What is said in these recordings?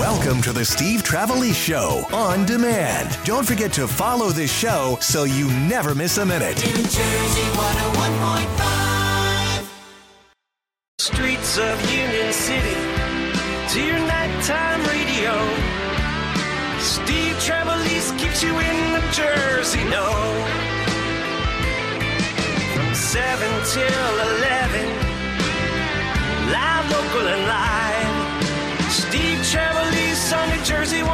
Welcome to the Steve Trevelise Show on demand. Don't forget to follow this show so you never miss a minute. New Jersey 101.5. Streets of Union City to your nighttime radio. Steve Trevelise keeps you in the Jersey know. 7 till 11, live, local, and live. Steve Trevelise on New Jersey 101.5.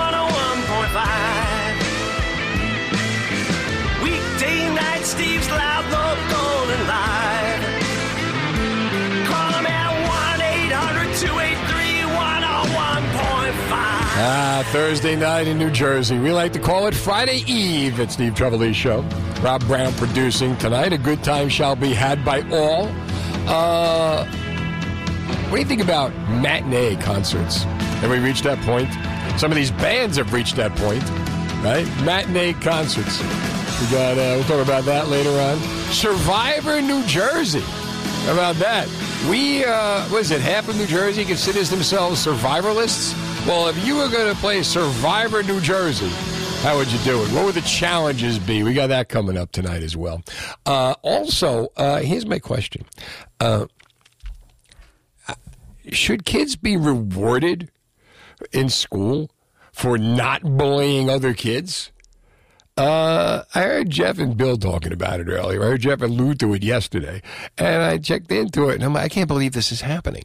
Weekday night, Steve's live, local, and live. Call him at 1-800-283-101.5. Thursday night in New Jersey. We like to call it Friday Eve at Steve Trevelise Show. Rob Brown producing tonight. A good time shall be had by all. What do you think about matinee concerts? Have we reached that point? Some of these bands have reached that point, right? Matinee concerts. We got. We'll talk about that later on. Survivor New Jersey. How about that? We, what is it, half of New Jersey considers themselves survivalists? Well, if you were going to play Survivor New Jersey, how would you do it? What would the challenges be? We got that coming up tonight as well. Also, here's my question. Should kids be rewarded in school for not bullying other kids? I heard Jeff and Bill talking about it earlier. I heard Jeff allude to it yesterday. And I checked into it, and I'm like, I can't believe this is happening.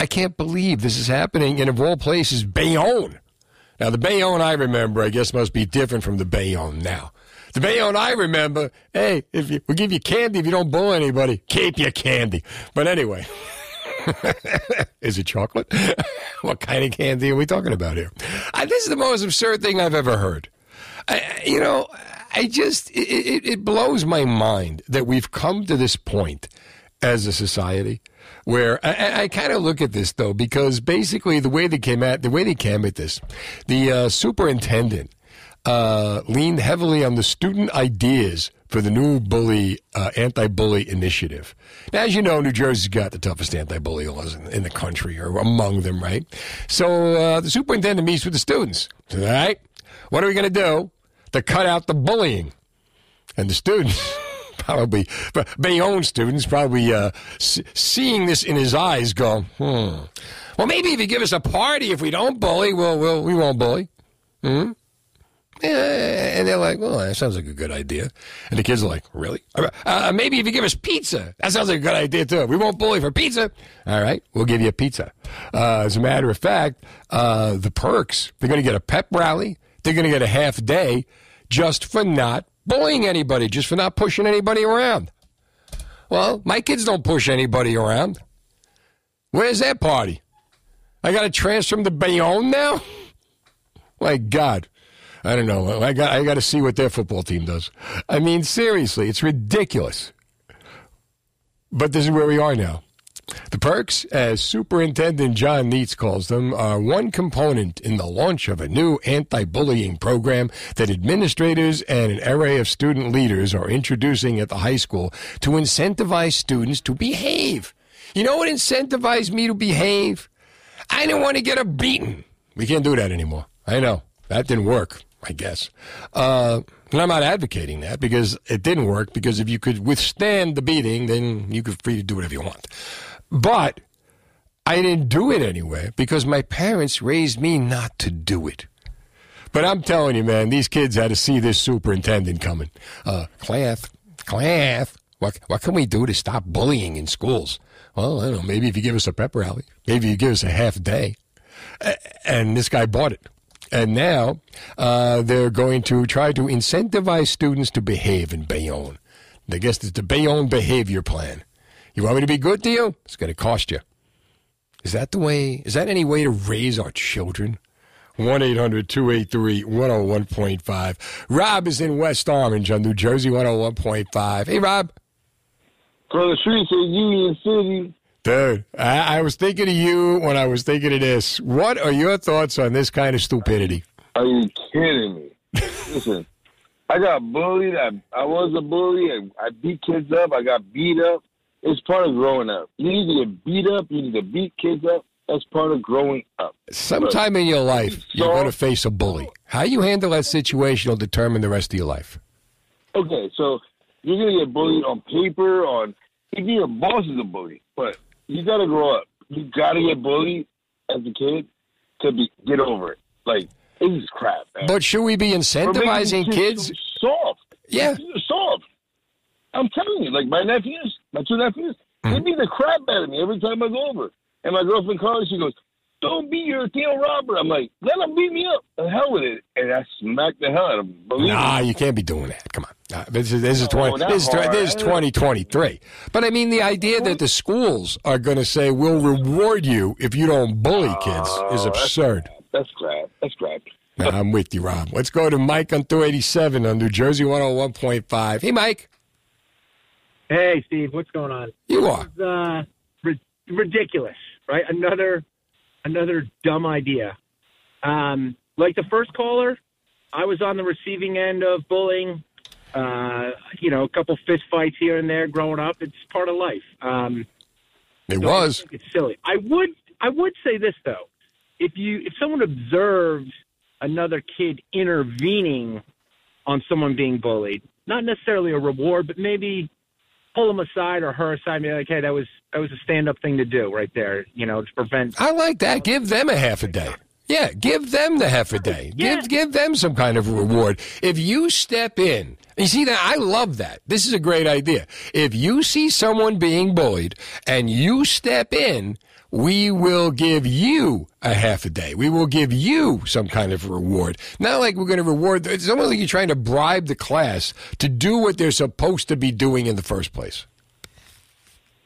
I can't believe this is happening, and of all places, Bayonne. Now, the Bayonne I remember, I guess, must be different from the Bayonne now. The Bayonne I remember, hey, we'll give you candy if you don't bully anybody. Keep your candy. But anyway, is it chocolate? What kind of candy are we talking about here? This is the most absurd thing I've ever heard. It blows my mind that we've come to this point as a society where I kind of look at this, though, because basically the way they came at this, the superintendent leaned heavily on the student ideas for the new anti-bully initiative. Now, as you know, New Jersey's got the toughest anti-bully laws in the country, or among them, right? So the superintendent meets with the students. All right, what are we going to do to cut out the bullying? And the students... Probably, but Bayonne students probably seeing this in his eyes go, well, maybe if you give us a party, if we don't bully, we won't bully. Mm-hmm. Yeah, and they're like, well, that sounds like a good idea. And the kids are like, really? Maybe if you give us pizza, that sounds like a good idea, too. We won't bully for pizza. All right, we'll give you pizza. As a matter of fact, the perks, they're going to get a pep rally. They're going to get a half day just for not bullying anybody, just for not pushing anybody around. Well, my kids don't push anybody around. Where's that party? I got to transfer them to Bayonne now? My God. I don't know. I got to see what their football team does. I mean, seriously, it's ridiculous. But this is where we are now. The perks, as Superintendent John Neitz calls them, are one component in the launch of a new anti-bullying program that administrators and an array of student leaders are introducing at the high school to incentivize students to behave. You know what incentivized me to behave? I didn't want to get a beating. We can't do that anymore. I know. That didn't work, I guess. And I'm not advocating that because it didn't work, because if you could withstand the beating, then you could free to do whatever you want. But I didn't do it anyway because my parents raised me not to do it. But I'm telling you, man, these kids had to see this superintendent coming. Class, what can we do to stop bullying in schools? Well, I don't know, maybe if you give us a pep rally, maybe you give us a half day. And this guy bought it. And now they're going to try to incentivize students to behave in Bayonne. I guess it's the Bayonne behavior plan. You want me to be good to you? It's going to cost you. Is that the way? Is that any way to raise our children? 1-800-283-101.5. Rob is in West Orange on New Jersey 101.5. Hey, Rob. From the streets of Union City. Dude, I was thinking of you when I was thinking of this. What are your thoughts on this kind of stupidity? Are you kidding me? Listen, I got bullied. I was a bully. I beat kids up. I got beat up. It's part of growing up. You need to get beat up. You need to beat kids up. as part of growing up. Sometime in your life, you're going to face a bully. How you handle that situation will determine the rest of your life. Okay, so you're going to get bullied on paper, on even your boss is a bully, but you got to grow up. You got to get bullied as a kid to get over it. Like, this is crap, man. But should we be incentivizing kids? Soft. Yeah. Soft. I'm telling you, like, my two nephews, they beat the crap out of me every time I go over. And my girlfriend calls, she goes, don't be your Theo Robert. I'm like, let him beat me up. The hell with it. And I smacked the hell out of him. Nah, you can't be doing that. Come on. This is 2023. But, I mean, the idea that the schools are going to say, we'll reward you if you don't bully kids is absurd. That's crap. No, I'm with you, Rob. Let's go to Mike on 287 on New Jersey 101.5. Hey, Mike. Hey, Steve. What's going on? You are. This is, ridiculous, right? Another dumb idea. Like the first caller, I was on the receiving end of bullying, a couple fist fights here and there growing up. It's part of life. It's silly. I would say this, though. If someone observed another kid intervening on someone being bullied, not necessarily a reward, but maybe pull him aside or her aside and be like, hey, that was a stand-up thing to do right there, to prevent... I like that. Give them a half a day. Yeah, give them the half a day. Yeah. Give them some kind of reward. If you step in... You see, that I love that. This is a great idea. If you see someone being bullied and you step in... We will give you a half a day. We will give you some kind of reward. Not like we're going to reward. It's almost like you're trying to bribe the class to do what they're supposed to be doing in the first place.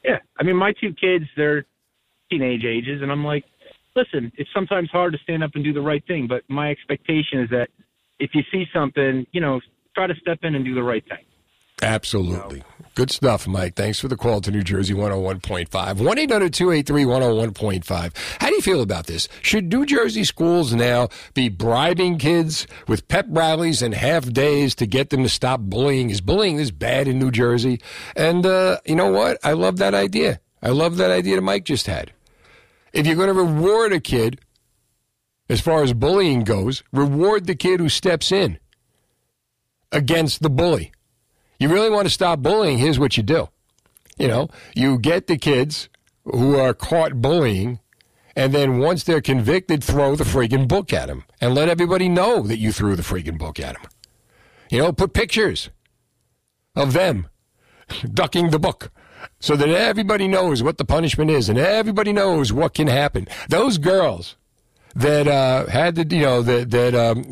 Yeah. I mean, my two kids, they're teenage ages, and I'm like, listen, it's sometimes hard to stand up and do the right thing, but my expectation is that if you see something, try to step in and do the right thing. Absolutely. Good stuff, Mike. Thanks for the call to New Jersey 101.5. 1-800-283-101.5. How do you feel about this? Should New Jersey schools now be bribing kids with pep rallies and half days to get them to stop bullying? Is bullying this bad in New Jersey? And you know what? I love that idea. I love that idea that Mike just had. If you're going to reward a kid, as far as bullying goes, reward the kid who steps in against the bully. You really want to stop bullying, here's what you do. You get the kids who are caught bullying, and then once they're convicted, throw the freaking book at them. And let everybody know that you threw the freaking book at them. Put pictures of them ducking the book so that everybody knows what the punishment is and everybody knows what can happen. Those girls that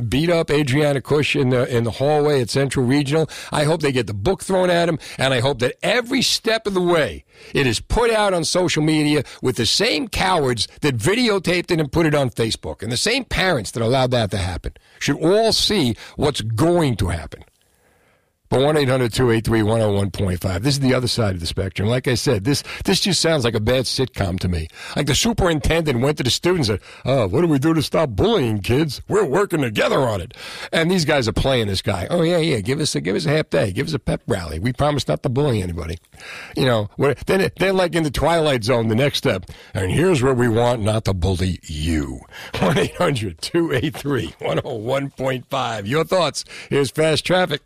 beat up Adriana Kuch in the hallway at Central Regional. I hope they get the book thrown at them, and I hope that every step of the way it is put out on social media with the same cowards that videotaped it and put it on Facebook, and the same parents that allowed that to happen should all see what's going to happen. But 1-800-283-101.5. This is the other side of the spectrum. Like I said, this just sounds like a bad sitcom to me. Like the superintendent went to the students and said, what do we do to stop bullying kids? We're working together on it. And these guys are playing this guy. Oh, yeah, give us a half day. Give us a pep rally. We promise not to bully anybody. Then like in the Twilight Zone, the next step. And here's where we want not to bully you. 1-800-283-101.5. Your thoughts. Here's Fast Traffic.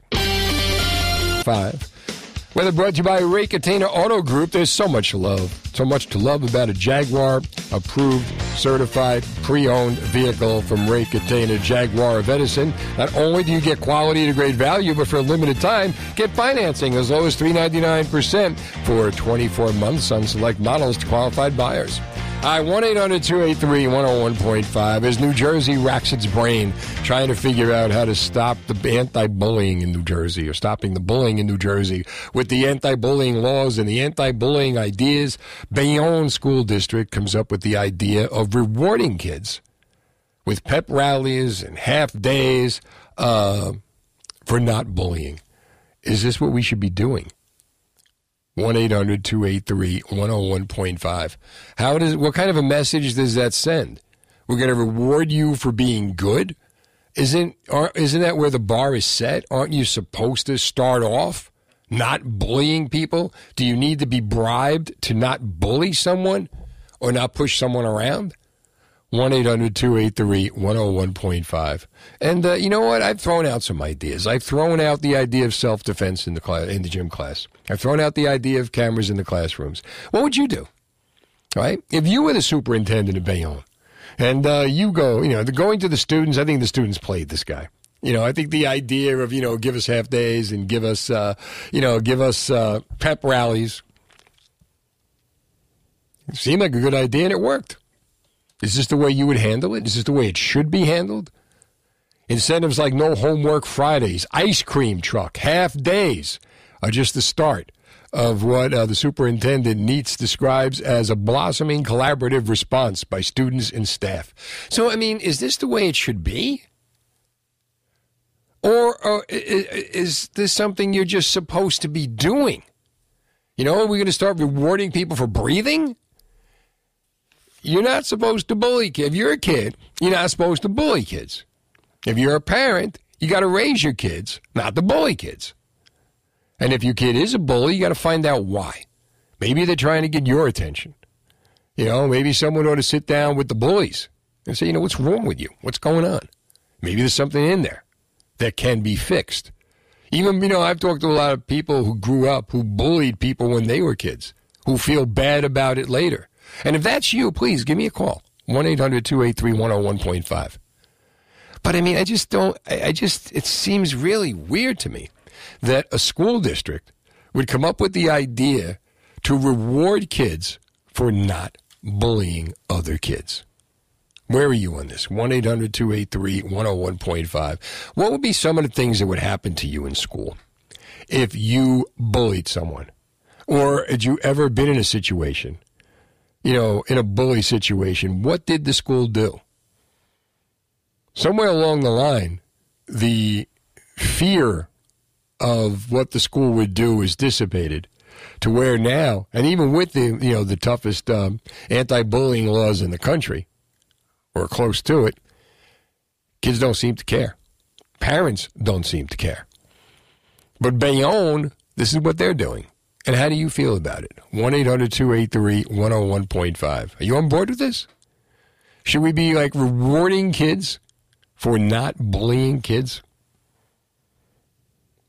5. Weather brought to you by Ray Catena Auto Group. There's so much love, so much to love about a Jaguar approved, certified, pre-owned vehicle from Ray Catena Jaguar of Edison. Not only do you get quality at a great value, but for a limited time, get financing as low as 3.99% for 24 months on select models to qualified buyers. 1-800-283-101.5 as New Jersey racks its brain trying to figure out how to stop the anti-bullying in New Jersey or stopping the bullying in New Jersey with the anti-bullying laws and the anti-bullying ideas. Bayonne School District comes up with the idea of rewarding kids with pep rallies and half days for not bullying. Is this what we should be doing? 1-800-283-101.5. What kind of a message does that send? We're going to reward you for being good? Isn't that where the bar is set? Aren't you supposed to start off not bullying people? Do you need to be bribed to not bully someone? or not push someone around? 1-800-283-101.5. And you know what? I've thrown out some ideas. I've thrown out the idea of self-defense in the class, in the gym class. I've thrown out the idea of cameras in the classrooms. What would you do? All right? If you were the superintendent of Bayonne, and you go, you know, going to the students, I think the students played this guy. You know, I think the idea of, you know, give us half days and give us, you know, give us pep rallies seemed like a good idea, and it worked. Is this the way you would handle it? Is this the way it should be handled? Incentives like no homework Fridays, ice cream truck, half days are just the start of what the superintendent Neitz describes as a blossoming collaborative response by students and staff. So, I mean, is this the way it should be? Or is this something you're just supposed to be doing? You know, are we going to start rewarding people for breathing? You're not supposed to bully kids. If you're a kid, you're not supposed to bully kids. If you're a parent, you got to raise your kids, not to bully kids. And if your kid is a bully, you got to find out why. Maybe they're trying to get your attention. You know, maybe someone ought to sit down with the bullies and say, you know, what's wrong with you? What's going on? Maybe there's something in there that can be fixed. Even, you know, I've talked to a lot of people who grew up, who bullied people when they were kids, who feel bad about it later. And if that's you, please give me a call. 1-800-283-101.5. But I mean, I just don't, it seems really weird to me that a school district would come up with the idea to reward kids for not bullying other kids. Where are you on this? 1-800-283-101.5. What would be some of the things that would happen to you in school if you bullied someone? Or had you ever been in a situation, you know, in a bully situation? What did the school do? Somewhere along the line, the fear of what the school would do is dissipated to where now, and even with the, you know, the toughest anti-bullying laws in the country, or close to it, kids don't seem to care. Parents don't seem to care. But Bayonne, this is what they're doing. And how do you feel about it? 1-800-283-101.5. Are you on board with this? Should we be, like, rewarding kids for not bullying kids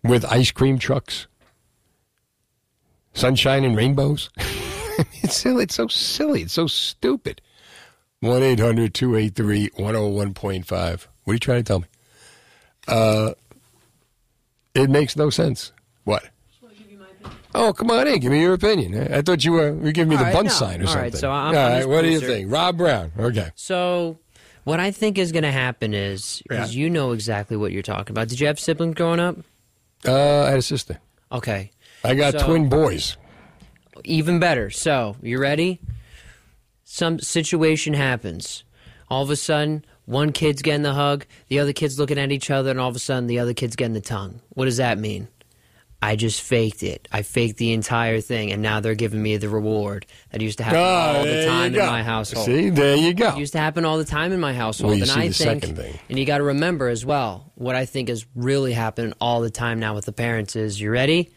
with ice cream trucks, sunshine and rainbows? It's silly. It's so silly. It's so stupid. 1-800-283-101.5. What are you trying to tell me? It makes no sense. What? Oh, come on in. Give me your opinion. I thought you were giving me the bunt sign or something. All right, so I'm what do you think? Rob Brown. Okay. So what I think is going to happen is you know exactly what you're talking about. Did you have siblings growing up? I had a sister. Okay. I got twin boys. Even better. So you ready? Some situation happens. All of a sudden, one kid's getting the hug, the other kid's looking at each other, and all of a sudden the other kid's getting the tongue. What does that mean? I just faked it. I faked the entire thing, and now they're giving me the reward. That used to happen all the time in my household. See, there you go. It used to happen all the time in my household. Well, you see the second thing. And you got to remember as well, what I think is really happening all the time now with the parents is, you ready?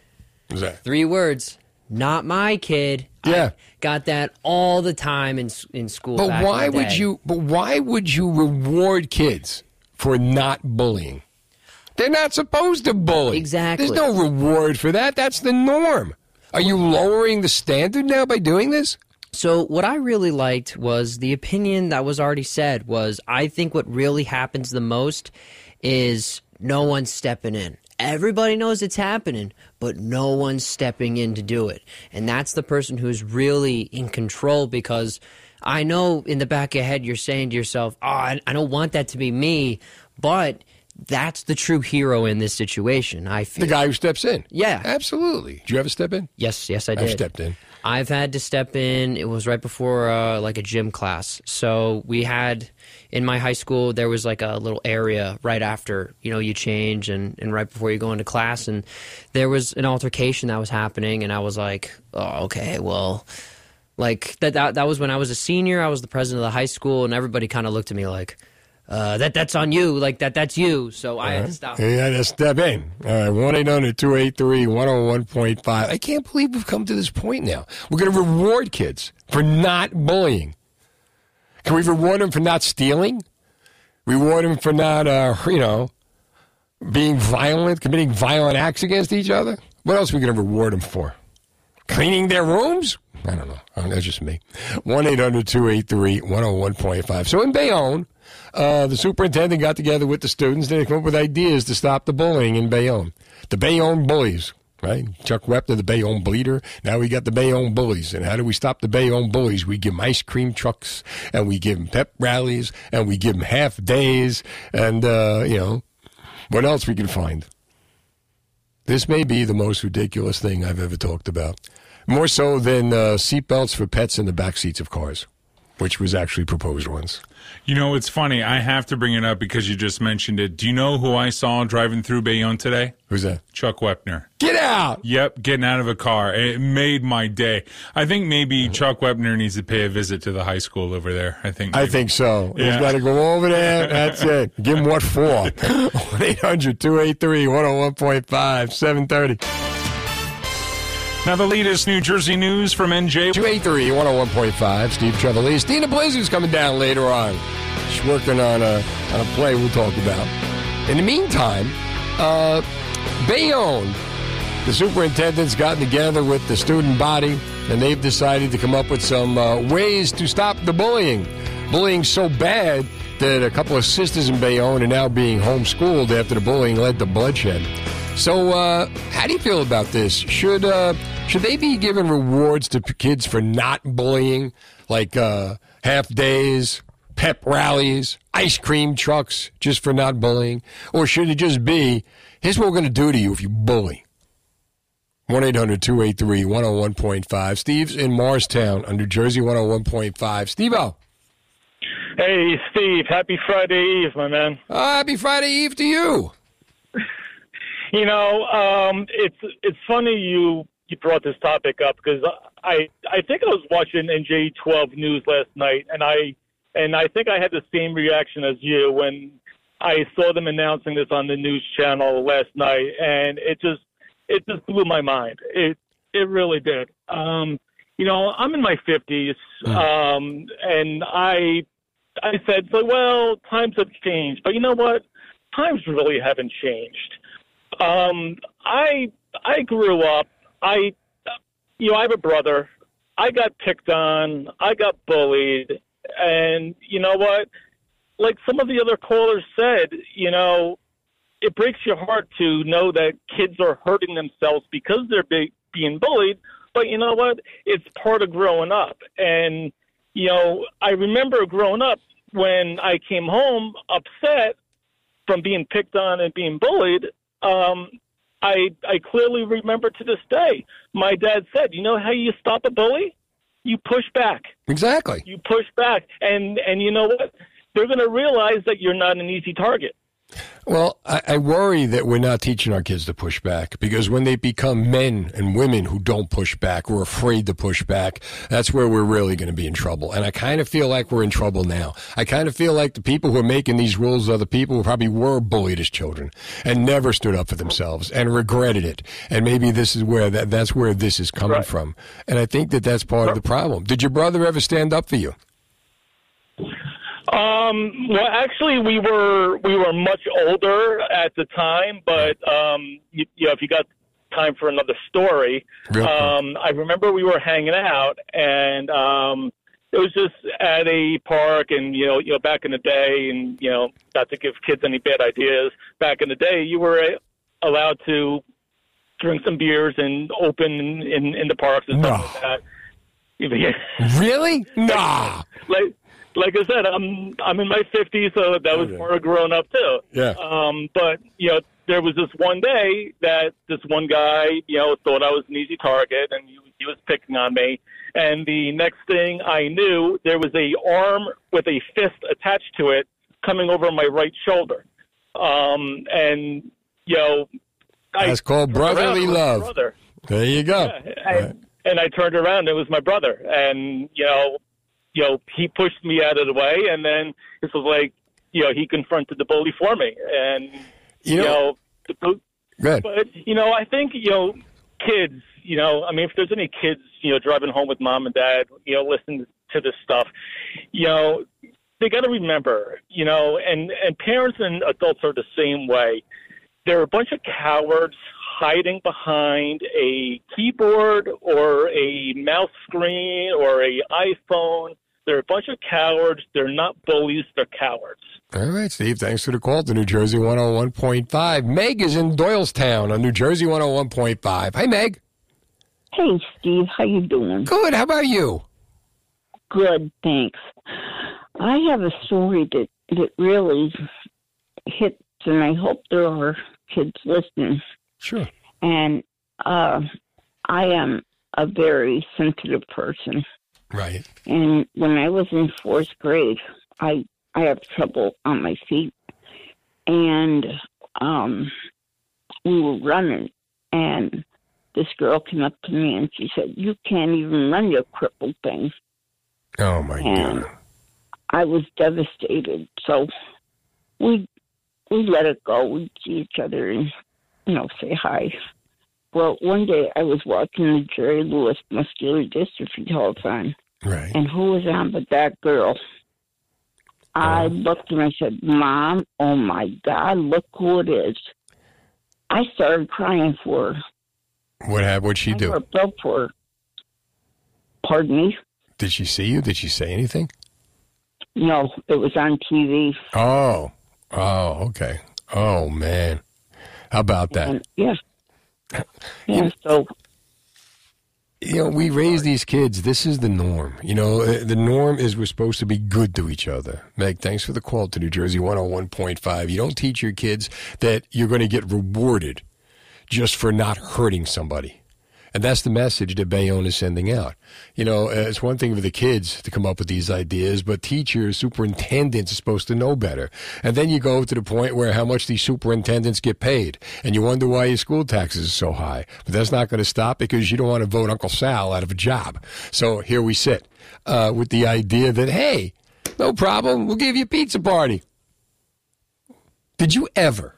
What's that? 3 words. Not my kid. Yeah. I got that all the time in school. But why would you? But why would you reward kids for not bullying? They're not supposed to bully. Exactly. There's no reward for that. That's the norm. Are you lowering the standard now by doing this? So what I really liked was the opinion that was already said was, I think what really happens the most is no one's stepping in. Everybody knows it's happening, but no one's stepping in to do it. And that's the person who's really in control, because I know in the back of your head you're saying to yourself, oh, I don't want that to be me, but that's the true hero in this situation, I feel. The guy who steps in. Yeah. Absolutely. Did you ever step in? Yes, I did. I've stepped in. I've had to step in. It was right before like a gym class. So we had, in my high school, there was like a little area right after, you know, you change and right before you go into class. And there was an altercation that was happening, and I was like, oh, okay, well, like that was when I was a senior. I was the president of the high school, and everybody kind of looked at me like, That's on you. Like that's you. So I had to stop. You had to step in. All right. 1-800-283-101.5. I can't believe we've come to this point now. We're going to reward kids for not bullying. Can we reward them for not stealing? Reward them for not, being violent, committing violent acts against each other? What else are we going to reward them for? Cleaning their rooms? I don't know. That's just me. 1-800-283-101.5. So in Bayonne, the superintendent got together with the students. They came up with ideas to stop the bullying in Bayonne. The Bayonne bullies, right? Chuck Wepner, the Bayonne bleeder. Now we got the Bayonne bullies. And how do we stop the Bayonne bullies? We give them ice cream trucks, and we give them pep rallies, and we give them half days, and, what else we can find. This may be the most ridiculous thing I've ever talked about. More so than seatbelts for pets in the back seats of cars, which was actually proposed once. You know, it's funny. I have to bring it up because you just mentioned it. Do you know who I saw driving through Bayonne today? Who's that? Chuck Wepner. Get out! Yep, getting out of a car. It made my day. I think maybe Chuck Wepner needs to pay a visit to the high school over there. I think so. Yeah. He's got to go over there. That's it. Give him what for. 1-800-283-101.5, 730. Now the latest New Jersey news from NJ. 283-101.5, Steve Trevelise. Dena Blizzard's coming down later on. She's working on a play we'll talk about. In the meantime, Bayonne, the superintendent's gotten together with the student body, and they've decided to come up with some ways to stop the bullying. Bullying's so bad that a couple of sisters in Bayonne are now being homeschooled after the bullying led to bloodshed. So, how do you feel about this? Should they be giving rewards to kids for not bullying, like half days, pep rallies, ice cream trucks, just for not bullying? Or should it just be, here's what we're going to do to you if you bully? 1-800-283-101.5. Steve's in Morristown on New Jersey 101.5. Steve-O. Hey, Steve. Happy Friday Eve, my man. Happy Friday Eve to you. You know, it's funny you brought this topic up because I think I was watching NJ12 news last night, and I think I had the same reaction as you when I saw them announcing this on the news channel last night, and it just blew my mind. It really did. I'm in my 50s, and I said, so, well, times have changed, but you know what? Times really haven't changed. I grew up, I have a brother. I got picked on, I got bullied, and you know what? Like some of the other callers said, it breaks your heart to know that kids are hurting themselves because they're being bullied, but you know what? It's part of growing up. And, I remember growing up when I came home upset from being picked on and being bullied. I clearly remember to this day, my dad said, you know how you stop a bully? You push back. Exactly. You push back. And you know what? They're going to realize that you're not an easy target. Well, I worry that we're not teaching our kids to push back, because when they become men and women who don't push back or afraid to push back, that's where we're really going to be in trouble. And I kind of feel like we're in trouble now. I kind of feel like the people who are making these rules are the people who probably were bullied as children and never stood up for themselves and regretted it. And maybe this is where that's where this is coming right from. And I think that that's part of the problem. Did your brother ever stand up for you? Well, actually, we were much older at the time, but if you got time for another story, I remember we were hanging out, and it was just at a park, and back in the day, and not to give kids any bad ideas, back in the day, you were allowed to drink some beers and open in the parks and stuff like that. Really? Nah. Like I said, I'm in my 50s, so that was more grown up too. Yeah. But there was this one day that this one guy, thought I was an easy target, and he was picking on me. And the next thing I knew, there was a arm with a fist attached to it coming over my right shoulder. That's called brotherly love. Brother. There you go. Yeah, and I turned around, it was my brother, and he pushed me out of the way, and then this was like you know, he confronted the bully for me. And, but, you know, I think, you know, kids, you know, I mean, if there's any kids, you know, driving home with mom and dad, you know, listen to this stuff, you know, they got to remember, you know, and parents and adults are the same way. They're a bunch of cowards hiding behind a keyboard or a mouse screen or a iPhone. They're a bunch of cowards. They're not bullies. They're cowards. All right, Steve. Thanks for the call to New Jersey 101.5. Meg is in Doylestown on New Jersey 101.5. Hi, Meg. Hey, Steve. How you doing? Good. How about you? Good, thanks. I have a story that really hits, and I hope there are kids listening. Sure. And I am a very sensitive person. Right. And when I was in fourth grade, I have trouble on my feet. And we were running, and this girl came up to me, and she said, "You can't even run, you crippled thing." Oh, my God. I was devastated. So we let it go. We'd see each other and, you know, say hi. Well, one day I was watching the Jerry Lewis muscular dystrophy telethon. Right. And who was on but that girl? I looked and I said, "Mom, oh my God, look who it is." I started crying for her. What'd she do? I felt for her. Pardon me? Did she see you? Did she say anything? No, it was on TV. Oh, okay. Oh, man. How about that? Yes. Yeah. Yeah, so. You know, we raise these kids. This is the norm. You know, the norm is we're supposed to be good to each other. Meg, thanks for the call to New Jersey 101.5. You don't teach your kids that you're going to get rewarded just for not hurting somebody. And that's the message that Bayonne is sending out. You know, it's one thing for the kids to come up with these ideas, but teachers, superintendents are supposed to know better. And then you go to the point where how much these superintendents get paid, and you wonder why your school taxes are so high. But that's not going to stop because you don't want to vote Uncle Sal out of a job. So here we sit with the idea that, hey, no problem, we'll give you a pizza party. Did you ever...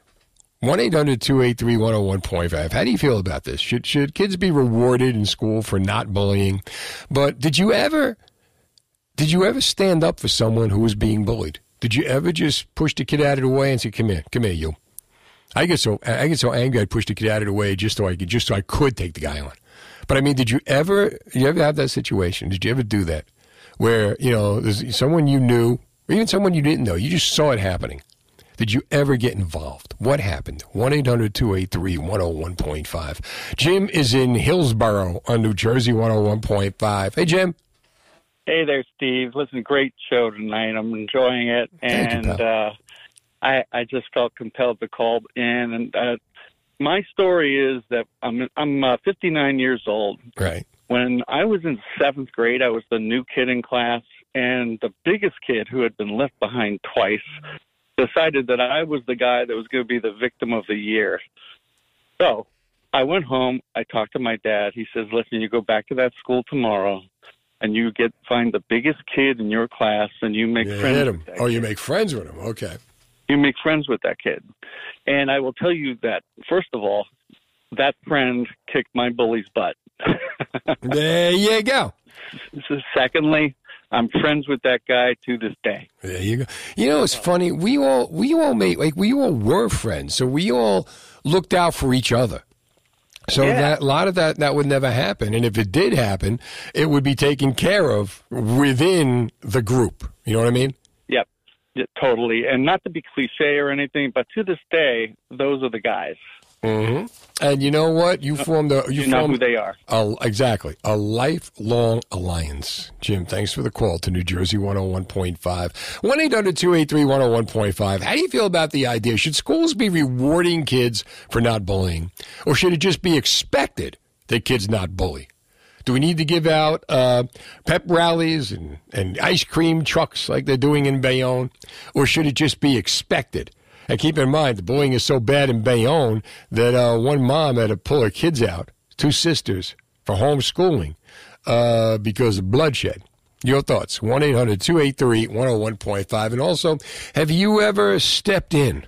1-800-283-101.5. How do you feel about this? Should kids be rewarded in school for not bullying? But did you ever stand up for someone who was being bullied? Did you ever just push the kid out of the way and say, "Come here, you"? I get so angry I'd push the kid out of the way just so I could take the guy on. But I mean, did you ever have that situation? Did you ever do that where, you know, there's someone you knew or even someone you didn't know, you just saw it happening? Did you ever get involved? What happened? 1-800-283-101.5. Jim is in Hillsborough on New Jersey 101.5. Hey, Jim. Hey there, Steve. Listen, great show tonight. I'm enjoying it. And thank you, pal. I just felt compelled to call in. And my story is that I'm 59 years old. Right. When I was in seventh grade, I was the new kid in class, and the biggest kid who had been left behind twice decided that I was the guy that was going to be the victim of the year. So I went home. I talked to my dad. He says, "Listen, you go back to that school tomorrow, and you find the biggest kid in your class, and you make friends with him." Oh, you make friends with him. Okay. You make friends with that kid. And I will tell you that, first of all, that friend kicked my bully's butt. There you go. Secondly, I'm friends with that guy to this day. There you go. You know, it's funny. We all were friends, so we all looked out for each other. So that a lot of that would never happen, and if it did happen, it would be taken care of within the group. You know what I mean? Yep, yeah, totally. And not to be cliche or anything, but to this day, those are the guys. Mm-hmm. And you know what? You know who they are. Exactly. A lifelong alliance. Jim, thanks for the call to New Jersey 101.5. 1-800-283-101.5. How do you feel about the idea? Should schools be rewarding kids for not bullying? Or should it just be expected that kids not bully? Do we need to give out pep rallies and ice cream trucks like they're doing in Bayonne? Or should it just be expected? And keep in mind, the bullying is so bad in Bayonne that one mom had to pull her kids out, 2 sisters, for homeschooling because of bloodshed. Your thoughts, 1-800-283-101.5. And also, have you ever stepped in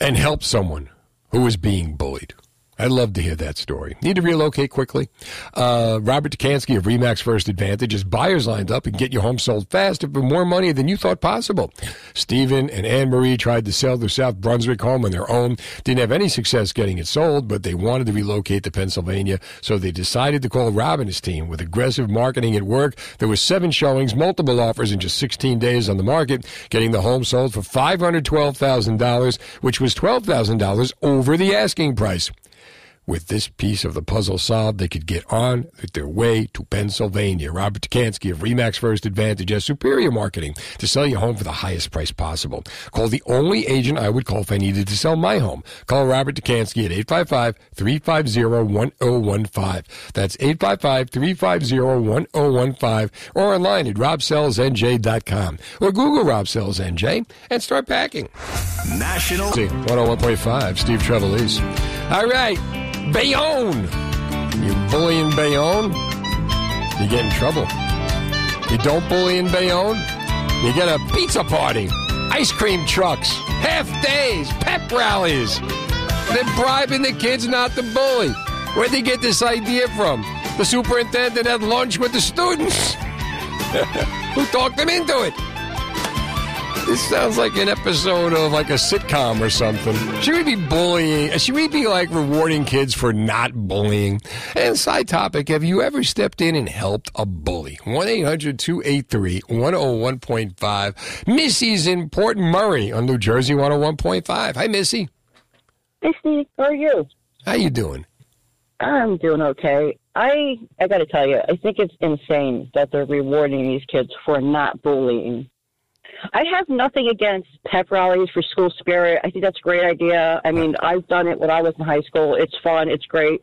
and helped someone who was being bullied? I'd love to hear that story. Need to relocate quickly? Robert Dukansky of REMAX First Advantage is buyers lined up and get your home sold faster for more money than you thought possible. Stephen and Anne Marie tried to sell their South Brunswick home on their own. Didn't have any success getting it sold, but they wanted to relocate to Pennsylvania, so they decided to call Rob and his team. With aggressive marketing at work, there were 7 showings, multiple offers in just 16 days on the market, getting the home sold for $512,000, which was $12,000 over the asking price. With this piece of the puzzle solved, they could get on with their way to Pennsylvania. Robert Dukansky of REMAX First Advantage has superior marketing to sell your home for the highest price possible. Call the only agent I would call if I needed to sell my home. Call Robert Dukansky at 855-350-1015. That's 855-350-1015 or online at robsellsnj.com or Google Rob Sells NJ and start packing. National 101.5, Steve Trevelise. All right. Bayonne. You bully in Bayonne, you get in trouble. You don't bully in Bayonne, you get a pizza party, ice cream trucks, half days, pep rallies. They're bribing the kids not to bully. Where'd they get this idea from? The superintendent had lunch with the students. Who talked them into it? This sounds like an episode of like a sitcom or something. Should we be bullying? Should we be like rewarding kids for not bullying? And side topic, have you ever stepped in and helped a bully? 1-800-283-101.5. Missy's in Port Murray on New Jersey 101.5. Hi, Missy. Hey, Steve. How are you? How you doing? I'm doing okay. I got to tell you, I think it's insane that they're rewarding these kids for not bullying. I have nothing against pep rallies for school spirit. I think that's a great idea. I mean, I've done it when I was in high school. It's fun. It's great.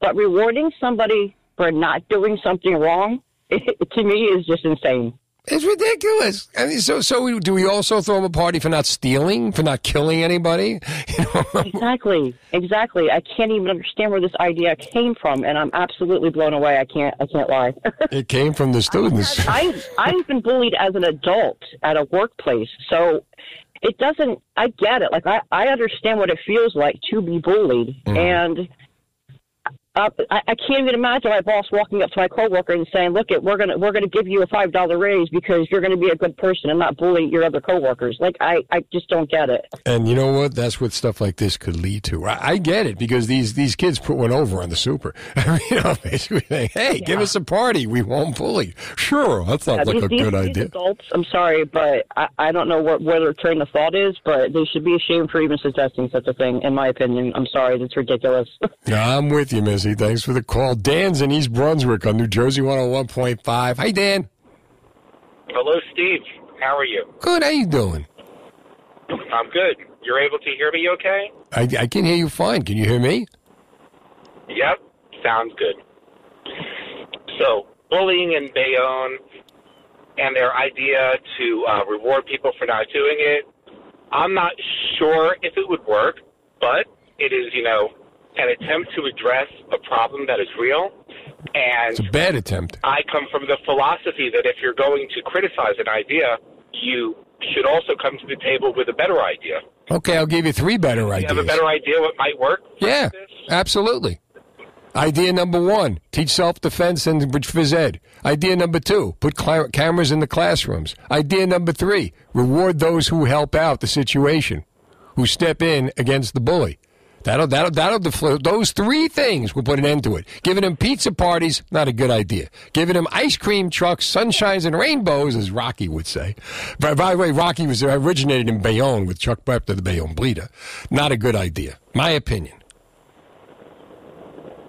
But rewarding somebody for not doing something wrong, to me, is just insane. It's ridiculous. I mean, so do we also throw them a party for not stealing, for not killing anybody? You know? Exactly. I can't even understand where this idea came from, and I'm absolutely blown away. I can't lie. It came from the students. I've been bullied as an adult at a workplace, so it doesn't. I get it. Like I understand what it feels like to be bullied, and. I can't even imagine my boss walking up to my coworker and saying, "Look, we're gonna give you a $5 raise because you're gonna be a good person and not bully your other coworkers." Like I just don't get it. And you know what? That's what stuff like this could lead to. I get it because these kids put one over on the super. I mean, you know, basically saying, "Hey, give us a party. We won't bully." Sure, that sounds like a good idea. These adults, I'm sorry, but I don't know where their train of thought is, but they should be ashamed for even suggesting such a thing. In my opinion, I'm sorry, that's ridiculous. I'm with you, Missy. Thanks for the call. Dan's in East Brunswick on New Jersey 101.5. Hi, Dan. Hello, Steve. How are you? Good. How you doing? I'm good. You're able to hear me okay? I can hear you fine. Can you hear me? Yep. Sounds good. So, bullying in Bayonne and their idea to reward people for not doing it, I'm not sure if it would work, but it is, you know, an attempt to address a problem that is real. And it's a bad attempt. I come from the philosophy that if you're going to criticize an idea, you should also come to the table with a better idea. Okay, I'll give you 3 better ideas. You have a better idea what might work? Yeah, absolutely. Idea number 1, teach self-defense in phys ed. Idea number 2, put cameras in the classrooms. Idea number 3, reward those who help out the situation, who step in against the bully. Those 3 things will put an end to it. Giving them pizza parties, not a good idea. Giving them ice cream trucks, sunshines, and rainbows, as Rocky would say. By the way, Rocky was originated in Bayonne with Chuck Wepner, the Bayonne Bleeder. Not a good idea, my opinion.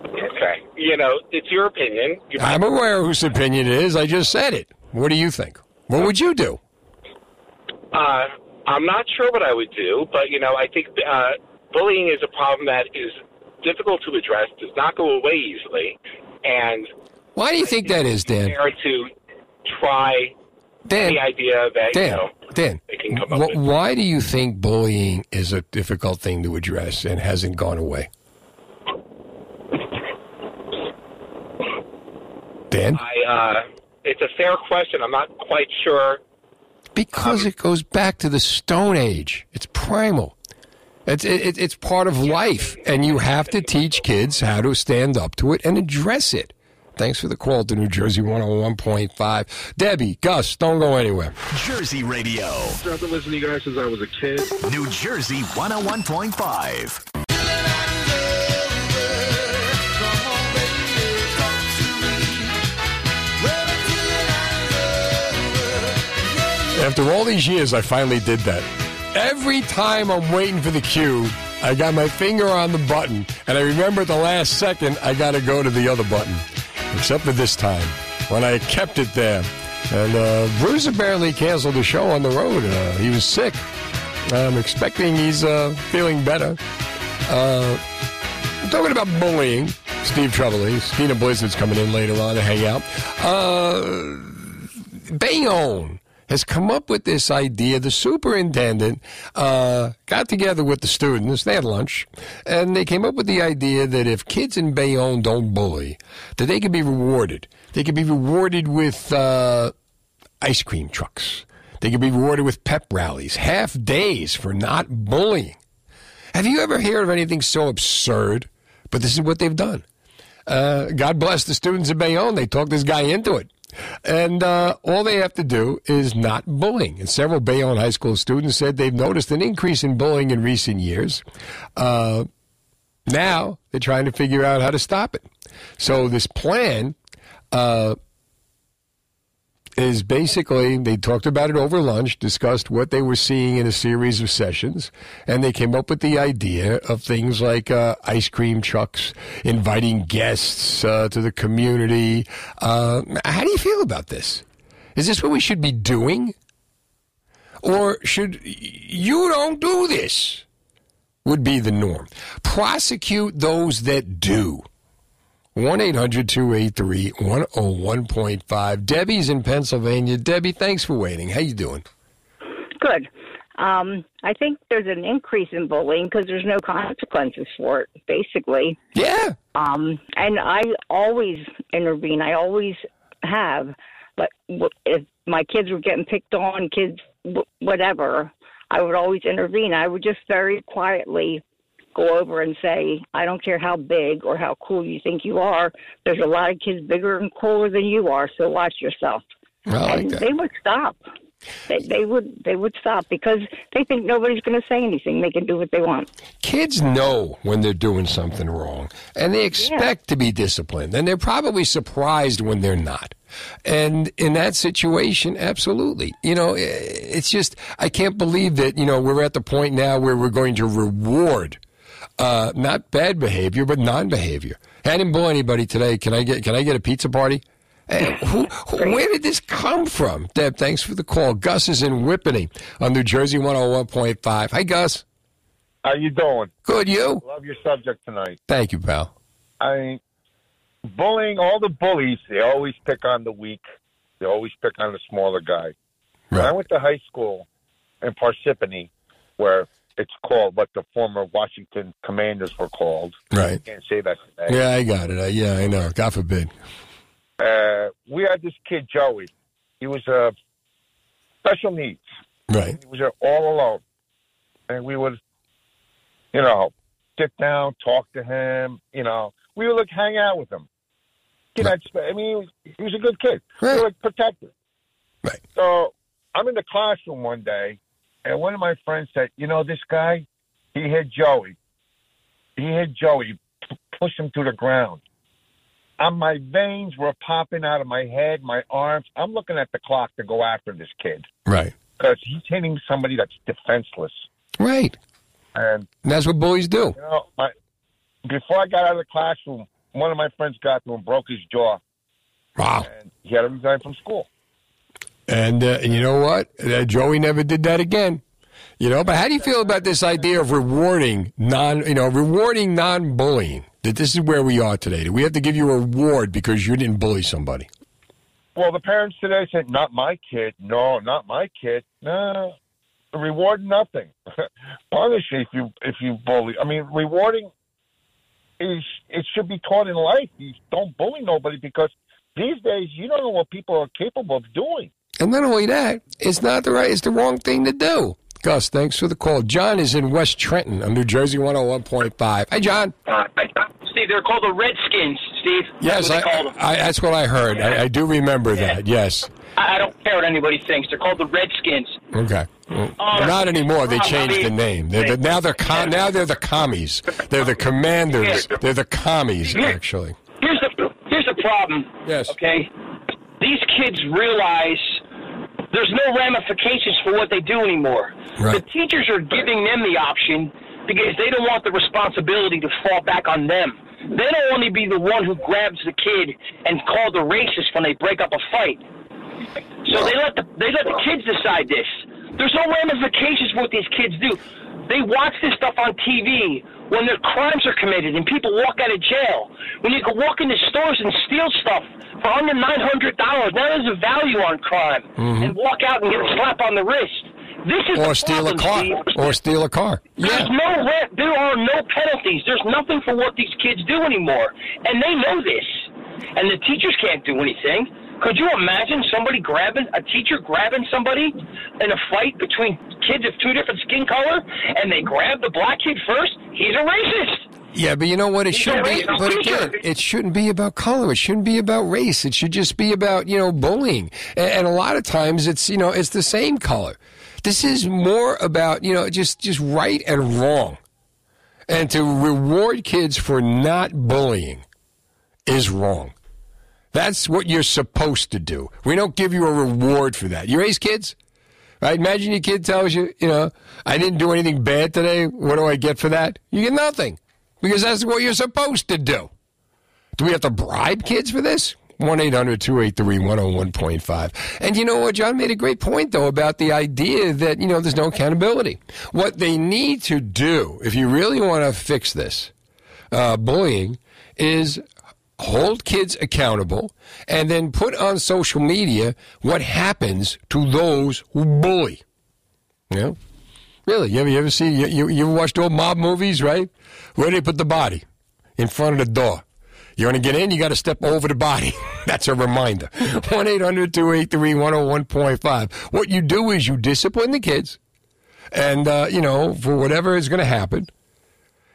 Okay. You know, it's your opinion. I'm aware whose opinion it is. I just said it. What do you think? What would you do? I'm not sure what I would do, but, you know, I think... bullying is a problem that is difficult to address, does not go away easily, and... Why do you think that is, Dan? ...to try the idea that, you know, they can come up with. Why do you think bullying is a difficult thing to address and hasn't gone away? Dan? I It's a fair question. I'm not quite sure. Because it goes back to the Stone Age. It's primal. It's part of life, and you have to teach kids how to stand up to it and address it. Thanks for the call to New Jersey 101.5. Debbie, Gus, don't go anywhere. Jersey Radio. I've been listening to you guys since I was a kid. New Jersey 101.5. After all these years, I finally did that. Every time I'm waiting for the queue, I got my finger on the button, and I remember at the last second, I got to go to the other button. Except for this time, when I kept it there. And Bruce apparently canceled the show on the road. He was sick. I'm expecting he's feeling better. I'm talking about bullying. Steve Trevelise. Dena Blizzard's coming in later on to hang out. Bayonne has come up with this idea. The superintendent got together with the students. They had lunch. And they came up with the idea that if kids in Bayonne don't bully, that they could be rewarded. They could be rewarded with ice cream trucks. They could be rewarded with pep rallies, half days for not bullying. Have you ever heard of anything so absurd? But this is what they've done. God bless the students in Bayonne. They talked this guy into it. And all they have to do is not bullying. And several Bayonne High School students said they've noticed an increase in bullying in recent years. Now they're trying to figure out how to stop it. So this plan is basically, they talked about it over lunch, discussed what they were seeing in a series of sessions, and they came up with the idea of things like ice cream trucks, inviting guests to the community. How do you feel about this? Is this what we should be doing? Or should you don't do this would be the norm. Prosecute those that do. 1-800-283-101.5. Debbie's in Pennsylvania. Debbie, thanks for waiting. How you doing? Good. I think there's an increase in bullying because there's no consequences for it, basically. Yeah. And I always intervene. I always have. But if my kids were getting picked on, kids, whatever, I would always intervene. I would just very quietly go over and say, I don't care how big or how cool you think you are. There's a lot of kids bigger and cooler than you are, so watch yourself. And they would stop. They would stop because they think nobody's going to say anything. They can do what they want. Kids know when they're doing something wrong, and they expect to be disciplined, and they're probably surprised when they're not. And in that situation, absolutely. You know, it's just, I can't believe that, you know, we're at the point now where we're going to reward not bad behavior, but non-behavior. I didn't bully anybody today. Can I get a pizza party? Where did this come from? Deb, thanks for the call. Gus is in Whippany on New Jersey 101.5. Hi, Gus. How you doing? Good, you? Love your subject tonight. Thank you, pal. I mean, bullying, all the bullies, they always pick on the weak. They always pick on the smaller guy. Right. When I went to high school in Parsippany, where it's called what the former Washington Commanders were called. Right. You can't say that today. Yeah, I got it. Yeah, I know. God forbid. We had this kid, Joey. He was special needs. Right. He was all alone. And we would, you know, sit down, talk to him. You know, we would, like, hang out with him. I mean, he was a good kid. Right. We were, like, protected. Right. So I'm in the classroom one day. And one of my friends said, you know, this guy, he hit Joey. He hit Joey, pushed him to the ground. My veins were popping out of my head, my arms. I'm looking at the clock to go after this kid. Right. Because he's hitting somebody that's defenseless. Right. And that's what bullies do. You know, before I got out of the classroom, one of my friends got to him, broke his jaw. Wow. And he had to resign from school. And you know what? Joey never did that again. You know, but how do you feel about this idea of rewarding non-bullying? That this is where we are today. Do we have to give you a reward because you didn't bully somebody? Well, the parents today said, not my kid. No, not my kid. No, reward nothing. Honestly, if you bully. I mean, rewarding, it should be taught in life. You don't bully nobody because These days, you don't know what people are capable of doing. And not only that, it's the wrong thing to do. Gus, thanks for the call. John is in West Trenton on New Jersey 101.5. Hey, John. Steve, they're called the Redskins, Steve. Yes, that's what I heard. I do remember that, yes. I don't care what anybody thinks. They're called the Redskins. Okay. Well, not anymore. They changed the name. Now they're the Commies. They're the Commanders. They're the Commies, actually. Here's the problem. Yes. Okay? These kids realize there's no ramifications for what they do anymore. Right. The teachers are giving them the option because they don't want the responsibility to fall back on them. They don't want to be the one who grabs the kid and called a racist when they break up a fight. So they let the kids decide this. There's no ramifications for what these kids do. They watch this stuff on TV when their crimes are committed and people walk out of jail. When you can walk into stores and steal stuff for under $900, now there's a value on crime, and walk out and get a slap on the wrist. This is steal a car. Yeah. There are no penalties. There's nothing for what these kids do anymore. And they know this. And the teachers can't do anything. Could you imagine a teacher grabbing somebody in a fight between kids of two different skin color, and they grab the black kid first? He's a racist. Yeah, but you know what? It shouldn't be about color. It shouldn't be about race. It should just be about, bullying. And a lot of times it's the same color. This is more about, just right and wrong. And to reward kids for not bullying is wrong. That's what you're supposed to do. We don't give you a reward for that. You raise kids, right? Imagine your kid tells you, I didn't do anything bad today. What do I get for that? You get nothing, because that's what you're supposed to do. Do we have to bribe kids for this? 1-800-283-101.5. And you know what? John made a great point, though, about the idea that, there's no accountability. What they need to do, if you really want to fix this, bullying, is hold kids accountable, and then put on social media what happens to those who bully. Really? You ever see? You watched old mob movies, right? Where they put the body in front of the door. You want to get in? You got to step over the body. That's a reminder. 1-800-283-101.5. What you do is you discipline the kids, and for whatever is going to happen.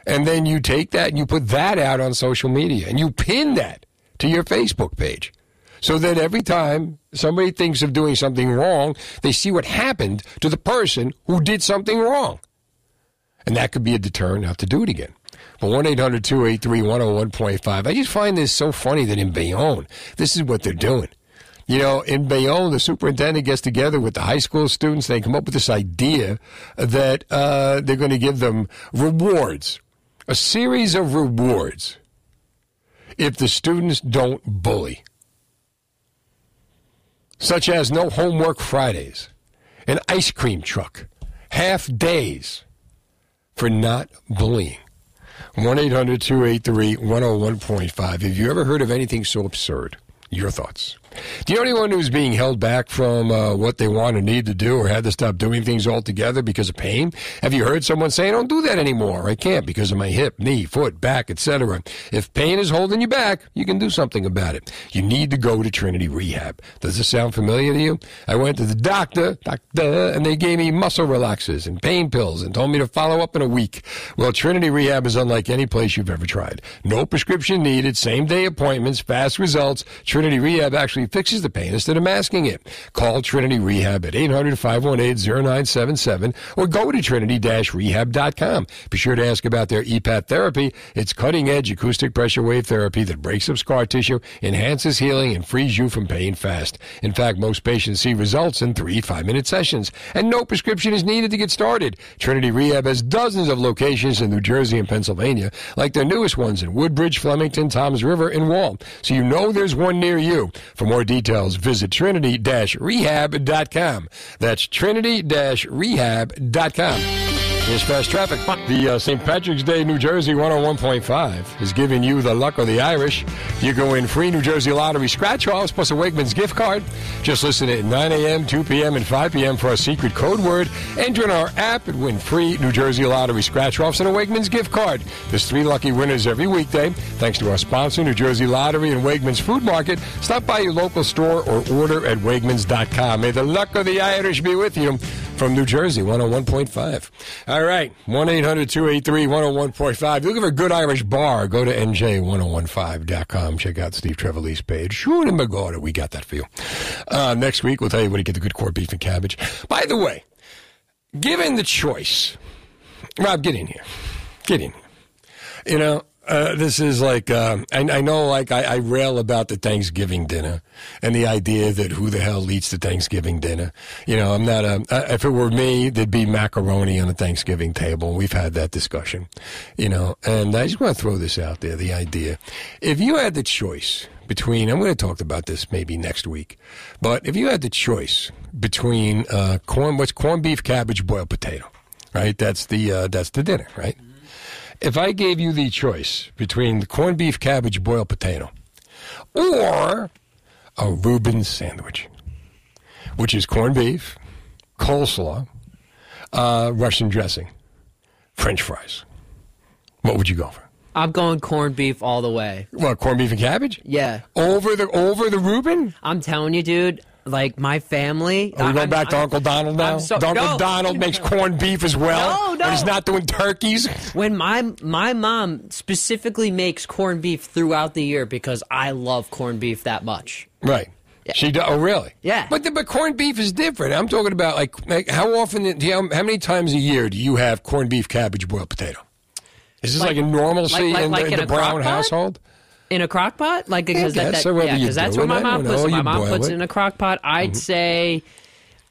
And then you take that and you put that out on social media, and you pin that to your Facebook page, so that every time somebody thinks of doing something wrong, they see what happened to the person who did something wrong. And that could be a deterrent not to do it again. But 1-800-283-101.5. I just find this so funny that in Bayonne, this is what they're doing. In Bayonne, the superintendent gets together with the high school students. They come up with this idea that they're going to give them rewards. A series of rewards if the students don't bully, such as no homework Fridays, an ice cream truck, half days for not bullying. 1-800-283-101.5. Have you ever heard of anything so absurd? Your thoughts. Do you know anyone who's being held back from what they want or need to do, or had to stop doing things altogether because of pain? Have you heard someone say, don't do that anymore. I can't because of my hip, knee, foot, back, etc. If pain is holding you back, you can do something about it. You need to go to Trinity Rehab. Does this sound familiar to you? I went to the doctor, and they gave me muscle relaxers and pain pills and told me to follow up in a week. Well, Trinity Rehab is unlike any place you've ever tried. No prescription needed, same-day appointments, fast results. Trinity Rehab actually fixes the pain instead of masking it. Call Trinity Rehab at 800-518-0977 or go to trinity-rehab.com. Be sure to ask about their EPAT therapy. It's cutting-edge acoustic pressure wave therapy that breaks up scar tissue, enhances healing, and frees you from pain fast. In fact, most patients see results in 3 5-minute sessions, and no prescription is needed to get started. Trinity Rehab has dozens of locations in New Jersey and Pennsylvania, like their newest ones in Woodbridge, Flemington, Toms River, and Wall. So you know there's one near you. For more details, visit trinity-rehab.com. That's trinity-rehab.com. Here's fast traffic. The St. Patrick's Day New Jersey 101.5 is giving you the luck of the Irish. You can win free New Jersey Lottery scratch-offs plus a Wegmans gift card. Just listen at 9 a.m., 2 p.m., and 5 p.m. for our secret code word. Enter in our app and win free New Jersey Lottery scratch-offs and a Wegmans gift card. There's three lucky winners every weekday. Thanks to our sponsor, New Jersey Lottery and Wegmans Food Market. Stop by your local store or order at Wegmans.com. May the luck of the Irish be with you. From New Jersey, 101.5. All right, 1-800-283-101.5. If you're looking for a good Irish bar, go to NJ1015.com. Check out Steve Trevelise's page. Shoot him a go. We got that for you. Next week, we'll tell you where to get the good corned beef and cabbage. By the way, given the choice, Rob, get in here. Get in here. You know, this is like, I know, like, I rail about the Thanksgiving dinner and the idea that who the hell eats the Thanksgiving dinner. You know, I'm not if it were me, there'd be macaroni on the Thanksgiving table. We've had that discussion, you know, and I just want to throw this out there, the idea. If you had the choice between, I'm going to talk about this maybe next week, but if you had the choice between corned beef, cabbage, boiled potato, right? That's the dinner, right? Mm-hmm. If I gave you the choice between the corned beef, cabbage, boiled potato, or a Reuben sandwich, which is corned beef, coleslaw, Russian dressing, French fries, what would you go for? I'm going corned beef all the way. What, corned beef and cabbage? Yeah. Over the Reuben? I'm telling you, dude. Like, my family... Are we going back to Uncle Donald now? Uncle Donald makes corned beef as well? No, no. And he's not doing turkeys? When my mom specifically makes corned beef throughout the year because I love corned beef that much. Right. Yeah. She does? Oh, really? Yeah. But corned beef is different. I'm talking about, like how often... How many times a year do you have corned beef, cabbage, boiled potato? Is this like a normalcy in the Brown household? In a crock pot? Like, because that's what my mom puts it. My mom puts it in a crock pot. I'd say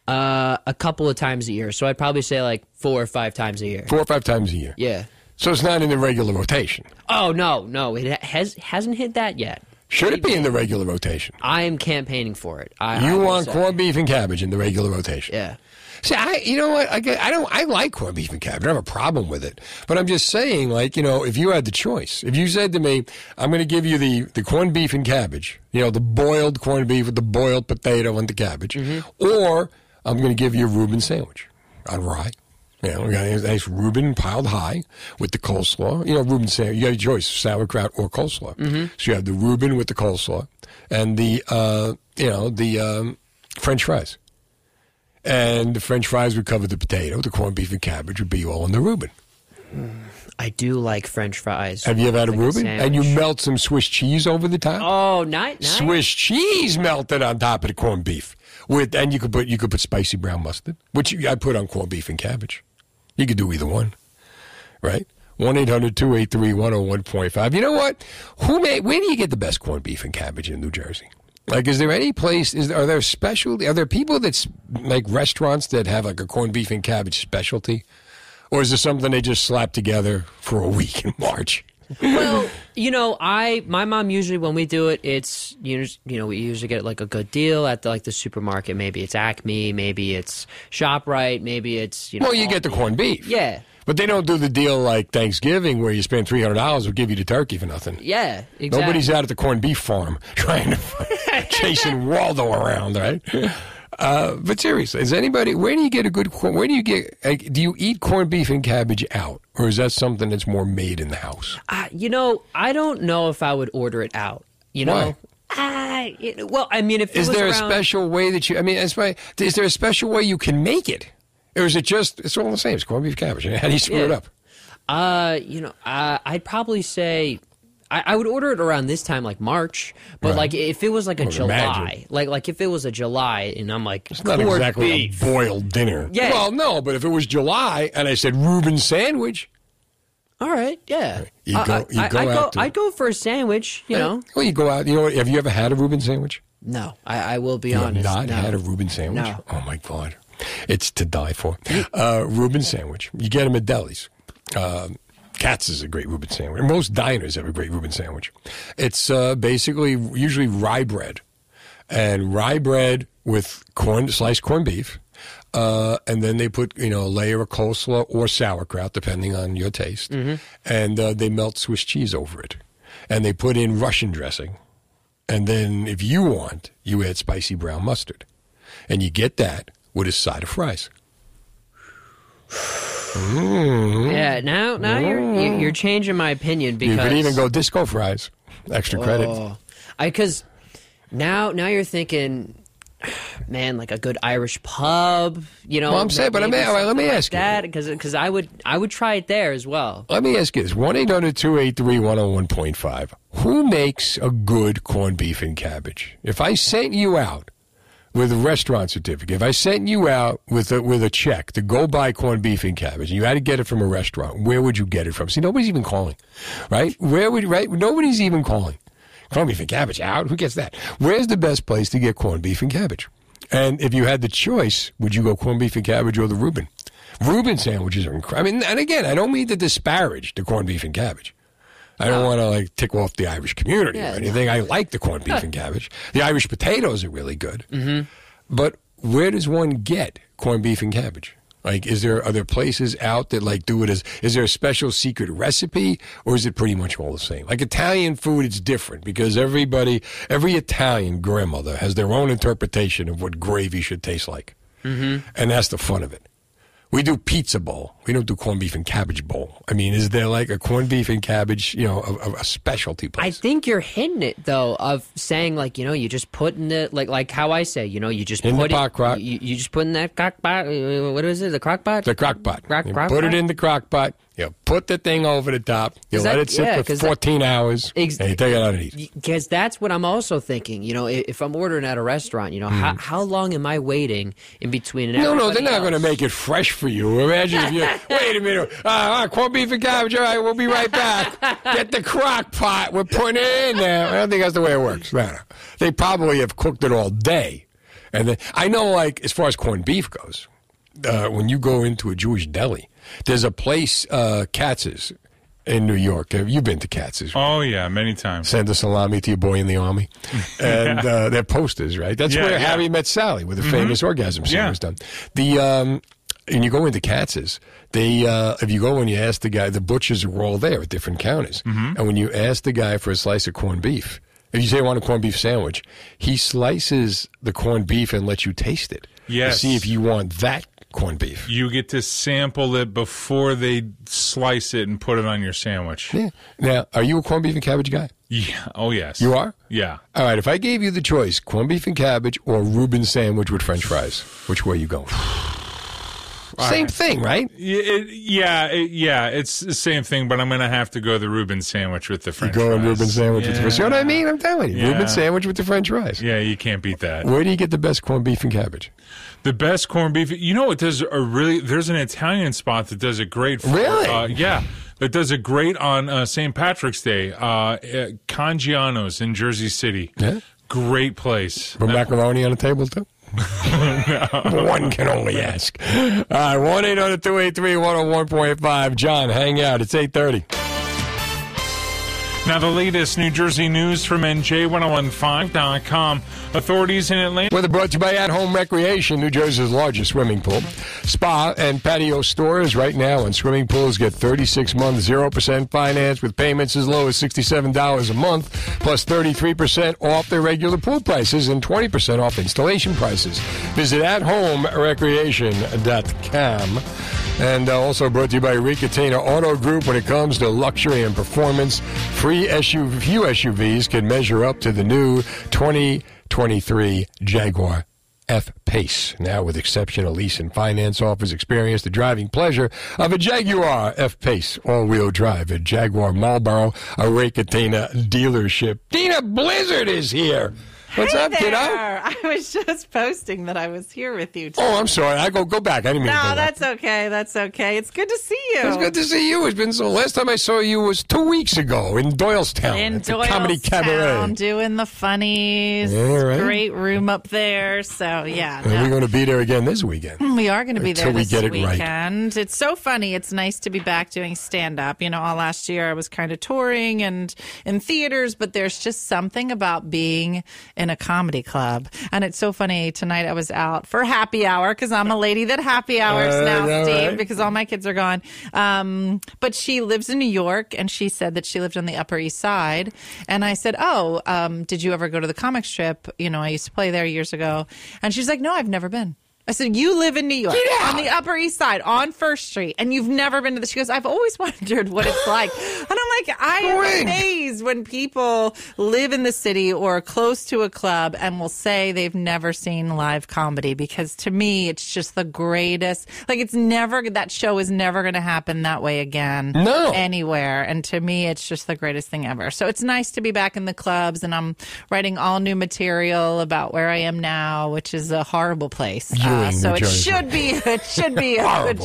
a couple of times a year. So I'd probably say like 4 or 5 times a year. 4 or 5 times a year. Yeah. So it's not in the regular rotation. Oh, no. It hasn't hit that yet. Should it be in the regular rotation? I am campaigning for it. You want corned beef and cabbage in the regular rotation. Yeah. See, you know what? I like corned beef and cabbage. I don't have a problem with it. But I'm just saying, like, you know, if you had the choice, if you said to me, I'm going to give you the corned beef and cabbage, you know, the boiled corned beef with the boiled potato and the cabbage, or I'm going to give you a Reuben sandwich on rye. You know, we got a nice Reuben piled high with the coleslaw. You know, Reuben sandwich, you got a choice, sauerkraut or coleslaw. So you have the Reuben with the coleslaw and the French fries. And the French fries would cover the potato. The corned beef and cabbage would be all in the Reuben. I do like French fries. Have you ever had a Reuben? And you melt some Swiss cheese over the top. Oh, nice! Swiss cheese melted on top of the corned beef. And you could put spicy brown mustard, which I put on corned beef and cabbage. You could do either one, right? 1-800-283-101.5. You know what? Where do you get the best corned beef and cabbage in New Jersey? Like, is there any place? Are there specialty? Are there people that's like restaurants that have like a corned beef and cabbage specialty, or is this something they just slap together for a week in March? Well, you know, my mom usually when we do it, it's we usually get like a good deal at the supermarket. Maybe it's Acme, maybe it's ShopRite, maybe it's Well, you get the corned beef, yeah. But they don't do the deal like Thanksgiving where you spend $300 will give you the turkey for nothing. Yeah, exactly. Nobody's out at the corned beef farm trying to chasing Waldo around, right? But seriously, is anybody? Where do you get a good? Where do you get? Do you eat corned beef and cabbage out, or is that something that's more made in the house? I don't know if I would order it out. You know. Why? If is there a special way that you? I mean, is there a special way you can make it? Or is it just, it's all the same, it's corned beef cabbage. How do you screw it up? I'd probably say, I would order it around this time, like March. But right. Like if it was like a July, like if it was a July and I'm like, it's not exactly beef. A boiled dinner. Yeah. Well, no, but if it was July and I said Reuben sandwich. All right, yeah. I'd go for a sandwich, you know. Well, you go out, you know what, have you ever had a Reuben sandwich? No, I will be honest. Have not had a Reuben sandwich? No. Oh, my God. It's to die for. Reuben sandwich. You get them at delis. Katz is a great Reuben sandwich. Most diners have a great Reuben sandwich. It's basically usually rye bread. And rye bread with sliced corned beef, And then they put, you know, a layer of coleslaw or sauerkraut, depending on your taste. Mm-hmm. And they melt Swiss cheese over it. And they put in Russian dressing. And then if you want, you add spicy brown mustard. And you get that with a side of fries. Mm-hmm. Yeah, now you're changing my opinion, because... You could even go disco fries. Extra credit. Because now you're thinking... Man, like a good Irish pub, you know. Well, I'm saying, but let me ask you. Because I would try it there as well. Let me ask you this. 1-800-283-101.5. Who makes a good corned beef and cabbage? If I sent you out with a restaurant certificate, if I sent you out with a check to go buy corned beef and cabbage, and you had to get it from a restaurant, where would you get it from? See, nobody's even calling, right? Nobody's even calling. Corned beef and cabbage out? Who gets that? Where's the best place to get corned beef and cabbage? And if you had the choice, would you go corned beef and cabbage or the Reuben? Reuben sandwiches are incredible. I mean, and again, I don't mean to disparage the corned beef and cabbage. I don't want to, like, tick off the Irish community or anything. I like the corned beef and cabbage. The Irish potatoes are really good. Mm-hmm. But where does one get corned beef and cabbage? Like, are there places out that, like, do it as, is there a special secret recipe, or is it pretty much all the same? Like, Italian food, it's different, because every Italian grandmother has their own interpretation of what gravy should taste like. Mm-hmm. And that's the fun of it. We do pizza bowl. We don't do corned beef and cabbage bowl. I mean, is there, like, a corned beef and cabbage, you know, a specialty place? I think you're hitting it, though, of saying, like, you know, you just put in the, like how I say, you know, you just in put the pot crock. You just put in that crock pot. What is it? The crock pot? The crock pot. Put it in the crock pot. You put the thing over the top. You let it sit for 14 hours, and you take it out and eat. Because that's what I'm also thinking. You know, if I'm ordering at a restaurant, you know, how long am I waiting in between an hour? No, they're not going to make it fresh for you. Imagine if you, wait a minute, corned beef and cabbage, all right, we'll be right back. Get the crock pot. We're putting it in there. I don't think that's the way it works. No. They probably have cooked it all day. And then, I know, like, as far as corned beef goes, when you go into a Jewish deli, there's a place, Katz's, in New York. You've been to Katz's. Oh, yeah, many times. Send a salami to your boy in the army. And they're posters, right? That's where Harry met Sally, with the famous orgasm scene was done. And you go into Katz's, they, if you go and you ask the guy, the butchers are all there at different counters. Mm-hmm. And when you ask the guy for a slice of corned beef, if you say you want a corned beef sandwich, he slices the corned beef and lets you taste it. Yes. To see if you want that corned beef. You get to sample it before they slice it and put it on your sandwich. Yeah. Now, are you a corned beef and cabbage guy? Yeah. Oh, yes. You are? Yeah. All right. If I gave you the choice, corned beef and cabbage or Reuben sandwich with French fries, which way are you going? Same thing, right? It's the same thing, but I'm going to have to go the Reuben sandwich with the French fries. You go a Reuben sandwich with the French fries. You know what I mean? I'm telling you. Yeah. Reuben sandwich with the French fries. Yeah, you can't beat that. Where do you get the best corned beef and cabbage? The best corned beef. You know what? There's an Italian spot that does it great. Really? Yeah. That does it great on St. Patrick's Day. Congiano's in Jersey City. Yeah. Great place. Put macaroni on the table, too? One can only ask. All right, 1-800-283-101.5. John, hang out. It's 8:30. Now the latest New Jersey news from NJ1015.com. Authorities in Atlanta. Weather brought to you by At Home Recreation, New Jersey's largest swimming pool, spa, and patio stores right now. And swimming pools get 36 months, 0% finance with payments as low as $67 a month, plus 33% off their regular pool prices and 20% off installation prices. Visit athomerecreation.com. And also brought to you by Ray Catena Auto Group. When it comes to luxury and performance, free few SUVs can measure up to the new 2023 Jaguar F-Pace. Now with exceptional lease and finance offers, experience the driving pleasure of a Jaguar F-Pace all-wheel drive at Jaguar Marlboro, a Ray Catena dealership. Dena Blizzard is here. What's up, kiddo? I was just posting that I was here with you today. Oh, I'm sorry. I go back. I didn't mean to. No, that's okay. That's okay. It's good to see you. It's good to see you. It's been so. Last time I saw you was 2 weeks ago in Doylestown. The Comedy Cabaret. I'm doing the funnies. Yeah, right. Great room up there. So yeah. And we're going to be there again this weekend. We are going to be there this weekend. Right. It's so funny. It's nice to be back doing stand up. You know, all last year I was kind of touring and in theaters, but there's just something about being in a comedy club. And it's so funny. Tonight I was out for happy hour because I'm a lady that happy hours now, Steve, right? Because all my kids are gone. But she lives in New York, and she said that she lived on the Upper East Side. And I said, did you ever go to the Comic Strip? You know, I used to play there years ago. And she's like, no, I've never been. I said, you live in New York on the Upper East Side on First Street, and you've never been to the. She goes, I've always wondered what it's like. And I'm like, I am amazed when people live in the city or close to a club and will say they've never seen live comedy, because to me, it's just the greatest. Like, it's never, that show is never going to happen that way again anywhere. And to me, it's just the greatest thing ever. So it's nice to be back in the clubs, and I'm writing all new material about where I am now, which is a horrible place. So it should be a good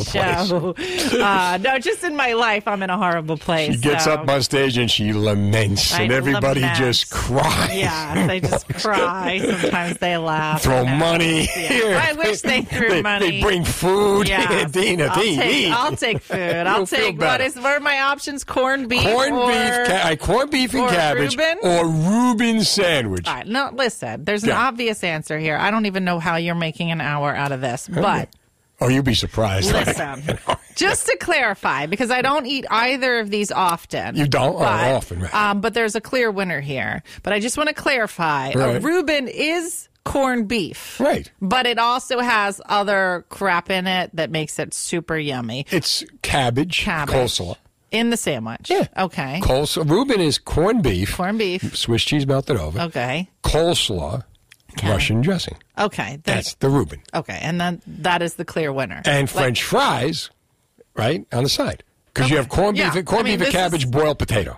show. No, just in my life, I'm in a horrible place. She gets up on stage and she laments, and everybody just cries. Yeah, they just cry. Sometimes they laugh. Throw money here. I wish they threw money. They bring food. Yeah. Dena, I'll take food. I'll take what are my options? Corned beef. Corned beef and cabbage, or Reuben sandwich. All right, no, listen. There's an obvious answer here. I don't even know how you're making an hour out of this, but you'd be surprised. Listen, just to clarify, because I don't eat either of these often. You don't? Often, right. But there's a clear winner here. But I just want to clarify, a Reuben is corned beef. Right. But it also has other crap in it that makes it super yummy. It's cabbage. Coleslaw. In the sandwich? Yeah. Okay. Coleslaw. Reuben is corned beef. Corned beef. Swiss cheese melted over. Okay. Coleslaw. Okay. Russian dressing. Okay. That's the Reuben. Okay. And then that is the clear winner. And French fries, right, on the side. Because you have corned beef, and cabbage, boiled potato.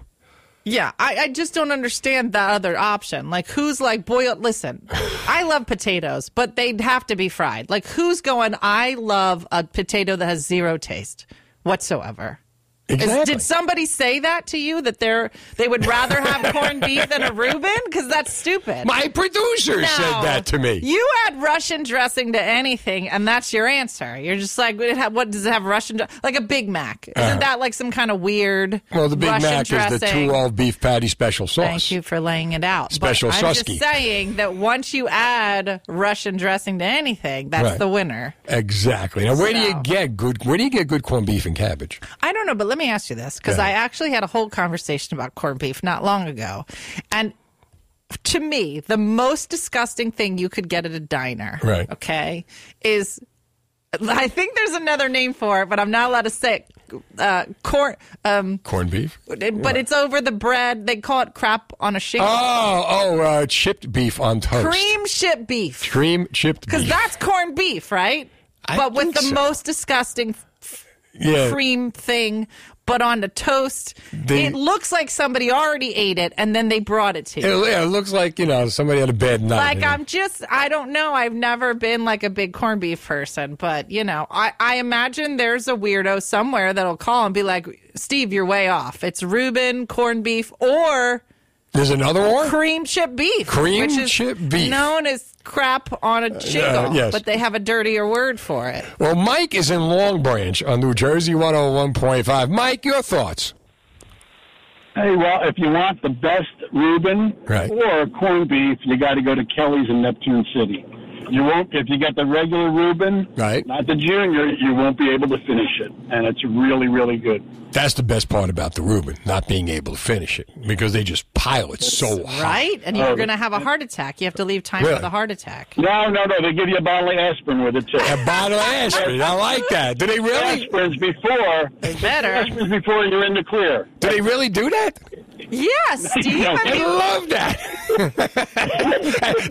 Yeah. I just don't understand that other option. Like, who's like, boiled? Listen, I love potatoes, but they'd have to be fried. Like, who's going, I love a potato that has zero taste whatsoever? Exactly. Did somebody say that to you, that they would rather have corned beef than a Reuben? Because that's stupid. My producer said that to me. You add Russian dressing to anything, and that's your answer. You're just like, what does it have Russian dressing? Like a Big Mac. Isn't that like some kind of weird Russian dressing? Well, the Big Mac is the 2-all beef patty special sauce. Thank you for laying it out. Special sauce. I'm just saying that once you add Russian dressing to anything, that's the winner. Exactly. Now, where do you get good corned beef and cabbage? I don't know, but let me ask you this, because I actually had a whole conversation about corned beef not long ago, and to me, the most disgusting thing you could get at a diner, is, I think there's another name for it, but I'm not allowed to say it. Corned beef, but it's over the bread. They call it crap on a shingle. Chipped beef on toast. Cream chipped beef, because that's corned beef, right? But with the most disgusting cream thing, but on the toast. It looks like somebody already ate it, and then they brought it to you. It looks like, somebody had a bad night. Like, I don't know. I've never been, like, a big corned beef person, but, I imagine there's a weirdo somewhere that'll call and be like, Steve, you're way off. It's Reuben, corned beef, or... There's another one? Cream chip beef. Known as crap on a shingle, but they have a dirtier word for it. Well, Mike is in Long Branch on New Jersey 101.5. Mike, your thoughts? Hey, well, if you want the best Reuben or corned beef, you got to go to Kelly's in Neptune City. You won't, if you get the regular Reuben, not the junior, you won't be able to finish it. And it's really, really good. That's the best part about the Reuben, not being able to finish it, because they just pile it so high. Right? And you're going to have a heart attack. You have to leave time for the heart attack. No. They give you a bottle of aspirin with it, too. A bottle of aspirin. I like that. Do they really? Aspirin's before you're in the clear. Do they really do that? Yes, Steve. I love that.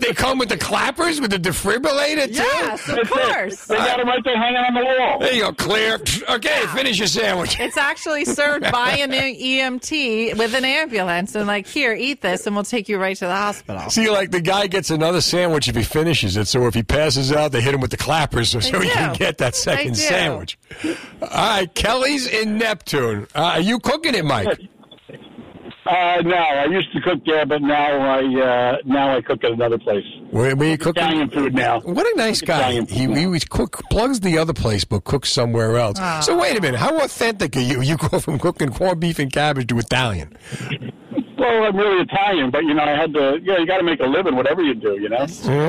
They come with the clappers, with the defibrillator, too? Yes, of course. They got them right there hanging on the wall. There you go, clear. Okay, finish your sandwich. It's actually served by an EMT with an ambulance. And like, here, eat this, and we'll take you right to the hospital. See, like, the guy gets another sandwich if he finishes it. So if he passes out, they hit him with the clappers so he can get that second sandwich. All right, Kelly's in Neptune. Are you cooking it, Mike? No, I used to cook there, but now I cook at another place. Where you cooking? Italian food now. What a nice guy. He plugs the other place, but cooks somewhere else. So wait a minute. How authentic are you? You go from cooking corned beef and cabbage to Italian. Well, I'm really Italian, but, you know, I had to, you know, you got to make a living, whatever you do, you know?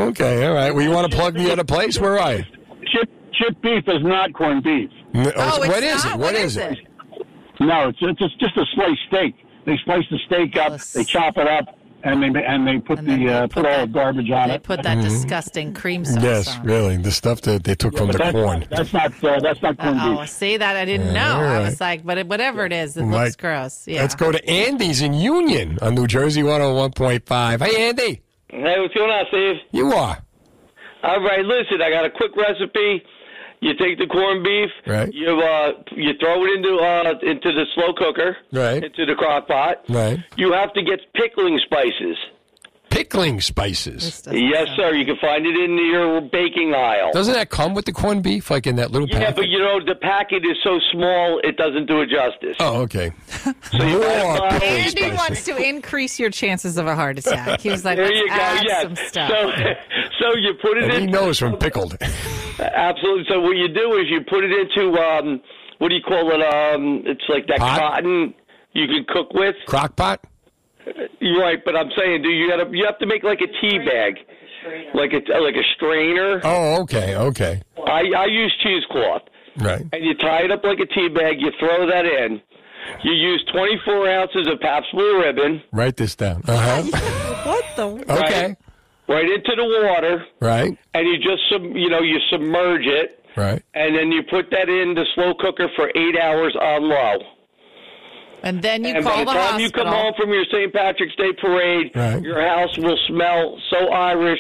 Okay, all right. Well, you want to plug me at a place? Where are you? Chip beef is not corned beef. No, what is it? No, it's just a sliced steak. They slice the steak up, they chop it up, and they put all the garbage on it. They put that disgusting cream sauce. Yes, on. Really, the stuff that they took from the corn. That's not corned beef. Oh, see that? I didn't know. Right. I was like, but whatever it is, it looks gross. Yeah. Let's go to Andy's in Union on New Jersey 101.5. Hey, Andy. Hey, what's going on, Steve? You are. All right, listen, I got a quick recipe. You take the corned beef, right. you throw it into the slow cooker, right. into the crock pot. Right. You have to get pickling spices. Pickling spices? Yes, sir. You can find it in your baking aisle. Doesn't that come with the corned beef, like in that little packet? Yeah, but, you know, the packet is so small, it doesn't do it justice. Oh, okay. So Andy wants to increase your chances of a heart attack. He was like, let's add some stuff. So you put it in. He knows from pickled. Absolutely. So what you do is you put it into, what do you call it? It's like that cotton you can cook with. Crock pot? Right, but I'm saying, dude, you have to make like a tea bag, like a strainer. Oh, okay. I use cheesecloth. Right. And you tie it up like a tea bag. You throw that in. You use 24 ounces of Pabst Blue Ribbon. Write this down. What the? Okay. Right into the water. Right. And you just you submerge it. Right. And then you put that in the slow cooker for 8 hours on low. And then by the time you come home from your St. Patrick's Day parade, right. your house will smell so Irish,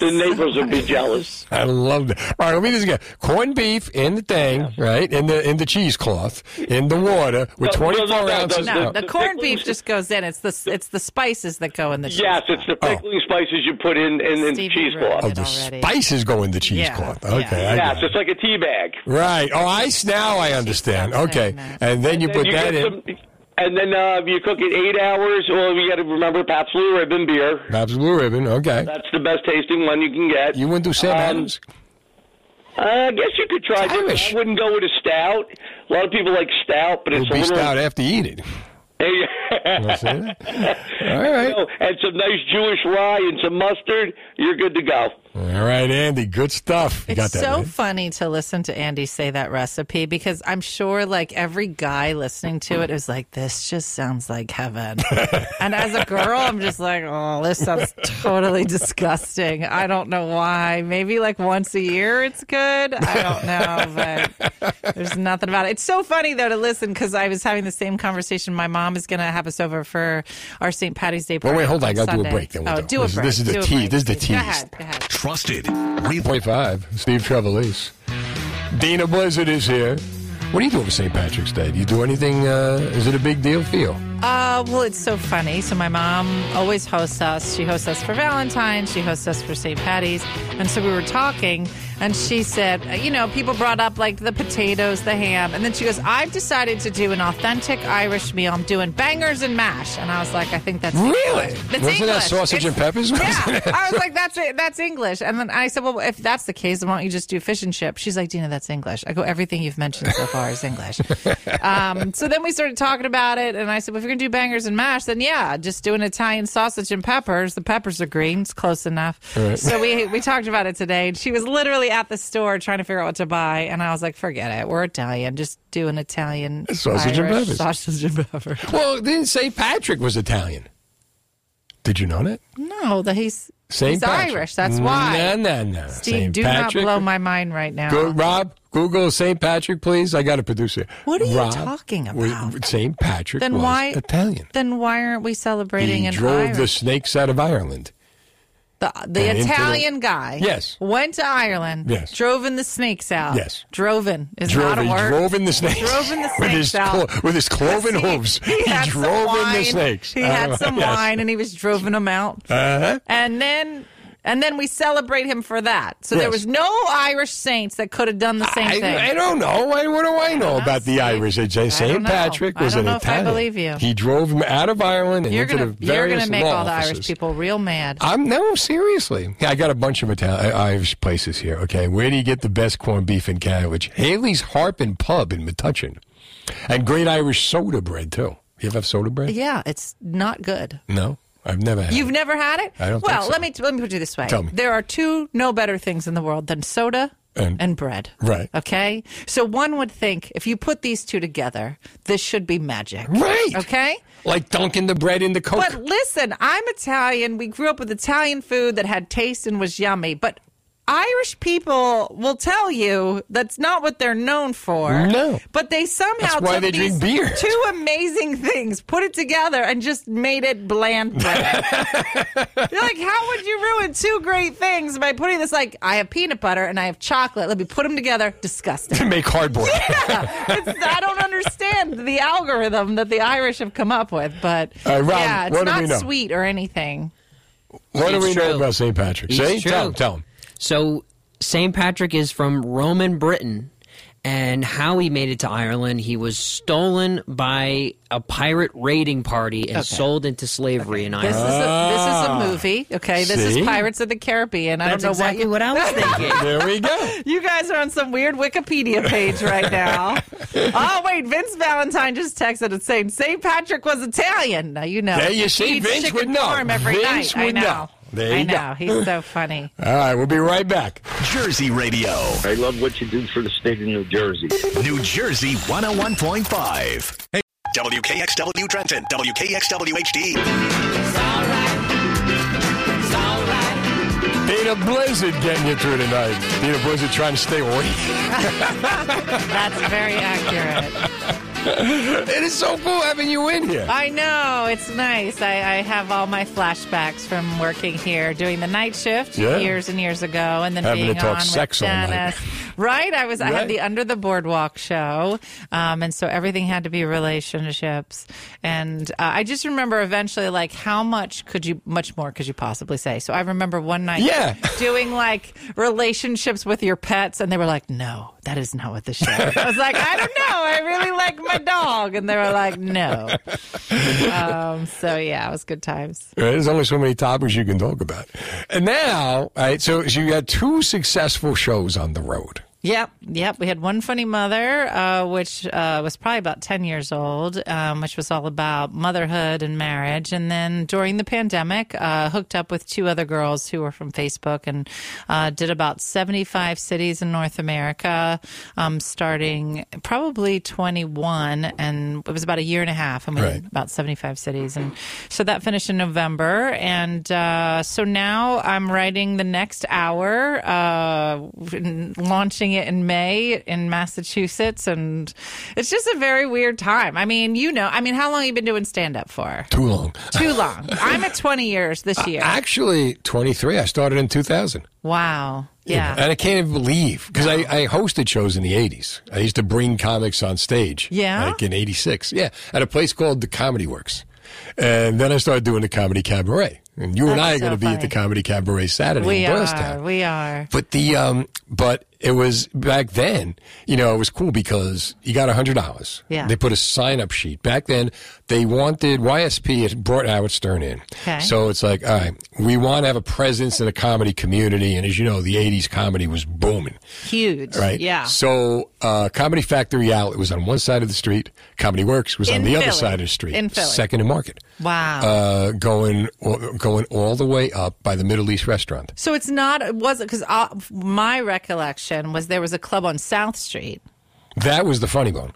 the neighbors will be jealous. I love that. All right, let me just get corned beef in the thing, right? In the cheesecloth, in the water with 24 ounces. No, the corned beef just goes in. It's the spices that go in the cheesecloth. Yes, it's the pickling spices you put in the cheesecloth. Oh, the spices go in the cheesecloth. Yeah. Okay, it's like a tea bag. Right. Oh, now I understand. Okay, and then you put that in. And then you cook it 8 hours. Well, you got to remember Pabst Blue Ribbon beer. Pabst Blue Ribbon, okay. That's the best tasting one you can get. You wouldn't do Sam Adams? I guess you could try. I wouldn't go with a stout. A lot of people like stout, but it's a little... stout after you eat it. That's it. All right. So, and some nice Jewish rye and some mustard. You're good to go. All right, Andy. Good stuff. It's so funny to listen to Andy say that recipe because I'm sure like every guy listening to it is like, this just sounds like heaven. And as a girl, I'm just like, oh, this sounds totally disgusting. I don't know why. Maybe like once a year it's good. I don't know, but there's nothing about it. It's so funny, though, to listen because I was having the same conversation. My mom is going to have us over for our St. Patty's Day party. Well, wait, hold on. I got to do a break. Then we'll do a break. This is the tease. This is the tease. Go ahead. Trusted. 3.5, Steve Trevelise. Dena Blizzard is here. What do you do for St. Patrick's Day? Do you do anything? Is it a big deal for you? Well, it's so funny. So my mom always hosts us. She hosts us for Valentine's. She hosts us for St. Patty's. And so we were talking, and she said, you know, people brought up, like, the potatoes, the ham. And then she goes, I've decided to do an authentic Irish meal. I'm doing bangers and mash. And I was like, I think that's English. Really? Wasn't that sausage and peppers? Yeah. I was like, that's it. That's English. And then I said, well, if that's the case, then why don't you just do fish and chips? She's like, Dena, that's English. I go, everything you've mentioned so far is English. So then we started talking about it, and I said, well, if you're going to do bangers and mash, then, yeah, just do an Italian sausage and peppers. The peppers are green. It's close enough. Right. So we talked about it today, and she was literally at the store trying to figure out what to buy, and I was like, forget it, we're Italian, just do an Italian sausage and peppers. Well, then St. Patrick was Italian. Did you know that? No, that he's Irish, that's why. No. Steve, do not blow my mind right now. Go, Rob, Google St. Patrick, please. I got to produce it. What are you talking about? St. Patrick was Italian. Then why aren't we celebrating in Ireland? He drove the snakes out of Ireland. The Italian guy went to Ireland, drove in the snakes out. Yes. Droven is not a word. Drove in the snakes. Drove in the snakes out. With his cloven hooves. He drove in the snakes. He had some wine, and he was droving them out. Uh-huh. And then we celebrate him for that. So there was no Irish saints that could have done the same thing. I don't know. What do I know about the Irish? St. Patrick was an Italian. I don't know if I believe you. He drove him out of Ireland and into the various law offices. You're going to make all the Irish people real mad. No, seriously. I got a bunch of Irish places here, okay? Where do you get the best corned beef and cabbage? Haley's Harp and Pub in Metuchen. And great Irish soda bread, too. You ever have soda bread? Yeah, it's not good. No? I've never had it. You've never had it? I don't think so. Well, let me put it this way. Tell me. There are two no better things in the world than soda and bread. Right. Okay? So one would think if you put these two together, this should be magic. Right. Okay? Like dunking the bread in the Coke. But listen, I'm Italian. We grew up with Italian food that had taste and was yummy. But Irish people will tell you that's not what they're known for. No. But they somehow took these two amazing things, put it together, and just made it bland bread. You're like, how would you ruin two great things by putting this, like, I have peanut butter and I have chocolate. Let me put them together. Disgusting. To make cardboard. Yeah. I don't understand the algorithm that the Irish have come up with, but Rob, yeah, it's not sweet or anything. What do we know about St. Patrick? See? Tell him. So St. Patrick is from Roman Britain, and how he made it to Ireland, he was stolen by a pirate raiding party and sold into slavery in Ireland. This is a movie, okay? This is Pirates of the Caribbean. That's exactly what I was thinking. There we go. You guys are on some weird Wikipedia page right now. Oh, wait, Vince Valentine just texted and saying St. Patrick was Italian. Now you know. There you see, Vince would know. Vince would know. There you go. I know. He's so funny. All right. We'll be right back. Jersey Radio. I love what you did for the state of New Jersey. New Jersey 101.5. Hey. WKXW Trenton. WKXWHD. It's all right. It's all right. Dena Blizzard getting you through tonight. Dena Blizzard trying to stay awake. That's very accurate. It is so cool having you in here. I know. It's nice. I have all my flashbacks from working here, doing the night shift years and years ago, and then being on with Dennis. Right? I had the Under the Boardwalk show, and so everything had to be relationships. And I just remember eventually, like, much more could you possibly say? So I remember one night doing, like, relationships with your pets, and they were like, no, that is not what the show is. I was like, I don't know. I really like my dog. And they were like, no. So, yeah, it was good times. There's only so many topics you can talk about. And now, so you got two successful shows on the road. Yep. We had One Funny Mother, which was probably about 10 years old, which was all about motherhood and marriage. And then during the pandemic, hooked up with two other girls who were from Facebook and did about 75 cities in North America, starting probably 21. And it was about a year and a half, and we did about 75 cities. And so that finished in November. And so now I'm writing the next hour, launching it in May in Massachusetts, and it's just a very weird time. I mean, how long have you been doing stand-up for? Too long. I'm at 20 years this year. Actually, 23. I started in 2000. Wow. Yeah. And I can't even believe, because I hosted shows in the 80s. I used to bring comics on stage. Yeah? Like in 86. Yeah. At a place called the Comedy Works. And then I started doing the Comedy Cabaret. And you and I are going to be at the Comedy Cabaret Saturday in Doylestown. We are. But it was back then, it was cool because you got $100. Yeah. They put a sign-up sheet. Back then, they wanted YSP, it brought Howard Stern in. Okay. So it's like, all right, we want to have a presence in the comedy community. And as you know, the 80s comedy was booming. Huge. Right? Yeah. So Comedy Factory Outlet was on one side of the street. Comedy Works was on the other side of the street. In Philly. Second and Market. Wow. Going all the way up by the Middle East restaurant. So because my recollection was there was a club on South Street. That was the Funny Bone.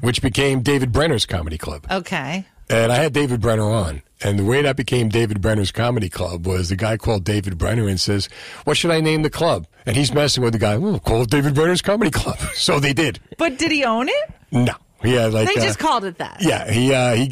Which became David Brenner's Comedy Club. Okay. And I had David Brenner on. And the way that became David Brenner's Comedy Club was the guy called David Brenner and says, what should I name the club? And he's messing with the guy, call it David Brenner's Comedy Club. So they did. But did he own it? No. Yeah, they just called it that. Yeah,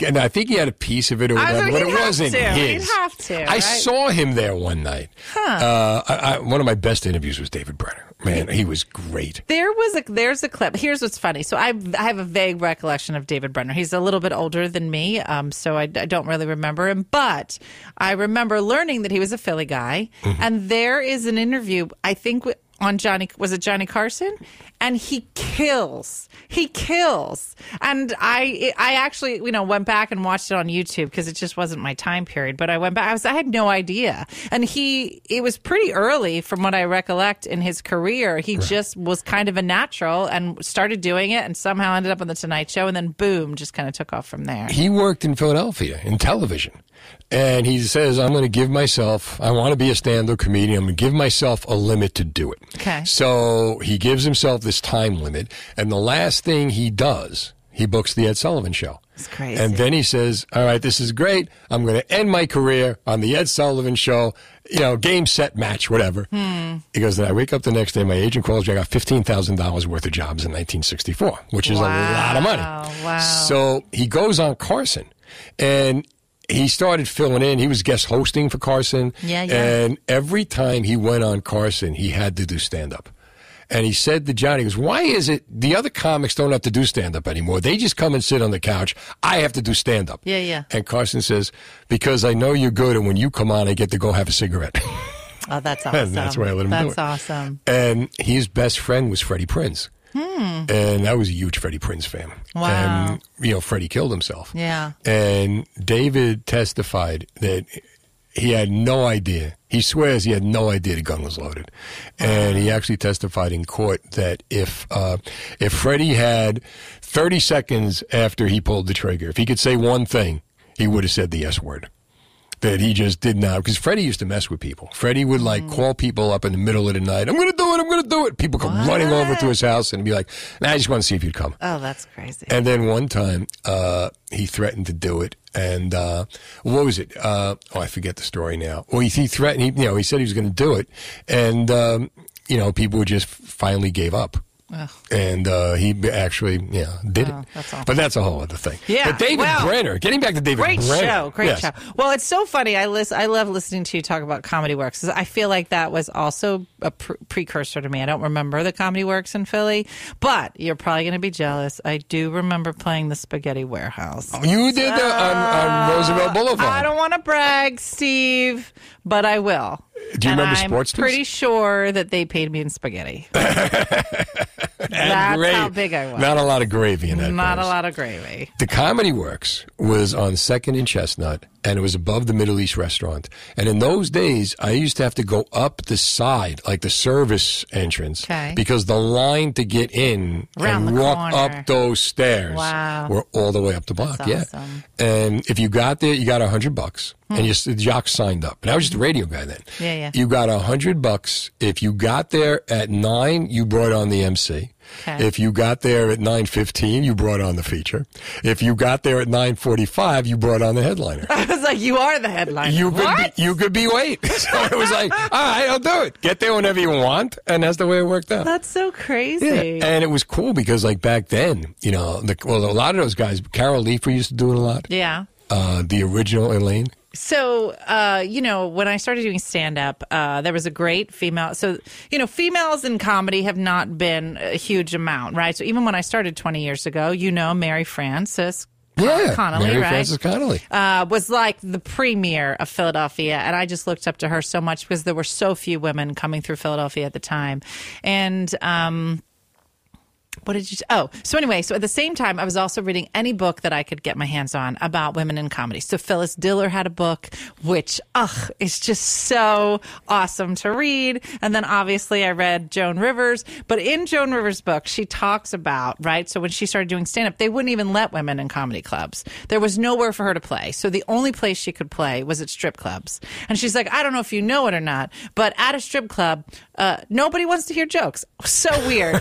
and I think he had a piece of it or whatever, but it wasn't his. He'd have to. I saw him there one night. One of my best interviews was David Brenner. Man, he was great. There's a clip. Here's what's funny. So I have a vague recollection of David Brenner. He's a little bit older than me, so I don't really remember him. But I remember learning that he was a Philly guy, and there is an interview. I think. On Johnny Carson, and he kills. And I actually, you know, went back and watched it on YouTube because it just wasn't my time period. But I went back. I had no idea. And it was pretty early from what I recollect in his career. He just was kind of a natural and started doing it and somehow ended up on The Tonight Show. And then, boom, just kind of took off from there. He worked in Philadelphia in television. And he says, I want to be a stand-up comedian. I'm going to give myself a limit to do it. Okay. So he gives himself this time limit. And the last thing he does, he books The Ed Sullivan Show. It's crazy. And then he says, all right, this is great. I'm going to end my career on The Ed Sullivan Show. You know, game, set, match, whatever. He goes, then I wake up the next day, my agent calls me, I got $15,000 worth of jobs in 1964, which is a lot of money. Wow. So he goes on Carson. And he started filling in. He was guest hosting for Carson. Yeah. And every time he went on Carson, he had to do stand-up. And he said to Johnny, he goes, why is it the other comics don't have to do stand-up anymore? They just come and sit on the couch. I have to do stand-up. Yeah, yeah. And Carson says, because I know you're good, and when you come on, I get to go have a cigarette. Oh, that's awesome. And that's why I let him do it. That's awesome. And his best friend was Freddie Prinze. And I was a huge Freddie Prinze fan. Wow. And, you know, Freddie killed himself. Yeah. And David testified that he had no idea. He swears he had no idea the gun was loaded. And he actually testified in court that if Freddie had 30 seconds after he pulled the trigger, if he could say one thing, he would have said the S word. That he just did not, because Freddie used to mess with people. Freddie would call people up in the middle of the night. I'm going to do it. I'm going to do it. People come running over to his house and be like, nah, I just want to see if you'd come. Oh, that's crazy. And then one time, he threatened to do it. And, what was it? I forget the story now. Well, he said he was going to do it. And, people just finally gave up. Ugh. And he actually, did it. That's awesome. But that's a whole other thing. Yeah. But David Brenner, getting back to David Brenner. Great show. Well, it's so funny. I love listening to you talk about Comedy Works. I feel like that was also a precursor to me. I don't remember the Comedy Works in Philly, but you're probably going to be jealous. I do remember playing the Spaghetti Warehouse. Oh, you did that on Roosevelt Boulevard. I don't want to brag, Steve, but I will. Do you remember sports? I'm pretty sure that they paid me in spaghetti. That's how big I was. Not a lot of gravy in that. Not a lot of gravy. The Comedy Works was on 2nd and Chestnut, and it was above the Middle East Restaurant. And in those days, I used to have to go up the side, like the service entrance, because the line to get in up those stairs were all the way up the block. That's awesome. And if you got there, you got $100. And the jock signed up. And I was just a radio guy then. Yeah, yeah. You got $100. If you got there at 9, you brought on the MC. Okay. If you got there at 9:15, you brought on the feature. If you got there at 9:45, you brought on the headliner. I was like, you are the headliner. You could be late. So it was like, all right, I'll do it. Get there whenever you want. And that's the way it worked out. That's so crazy. Yeah. And it was cool because like back then, a lot of those guys, Carol Leifer used to do it a lot. Yeah. The original Elaine. So, when I started doing stand-up, there was a great female. So, females in comedy have not been a huge amount, right? So even when I started 20 years ago, Mary Frances Connolly, Mary Frances Connolly. Was like the premier of Philadelphia, and I just looked up to her so much because there were so few women coming through Philadelphia at the time. And So at the same time, I was also reading any book that I could get my hands on about women in comedy. So Phyllis Diller had a book, which, is just so awesome to read. And then obviously I read Joan Rivers. But in Joan Rivers' book, she talks about, so when she started doing stand-up, they wouldn't even let women in comedy clubs. There was nowhere for her to play. So the only place she could play was at strip clubs. And she's like, I don't know if you know it or not, but at a strip club, nobody wants to hear jokes. So weird.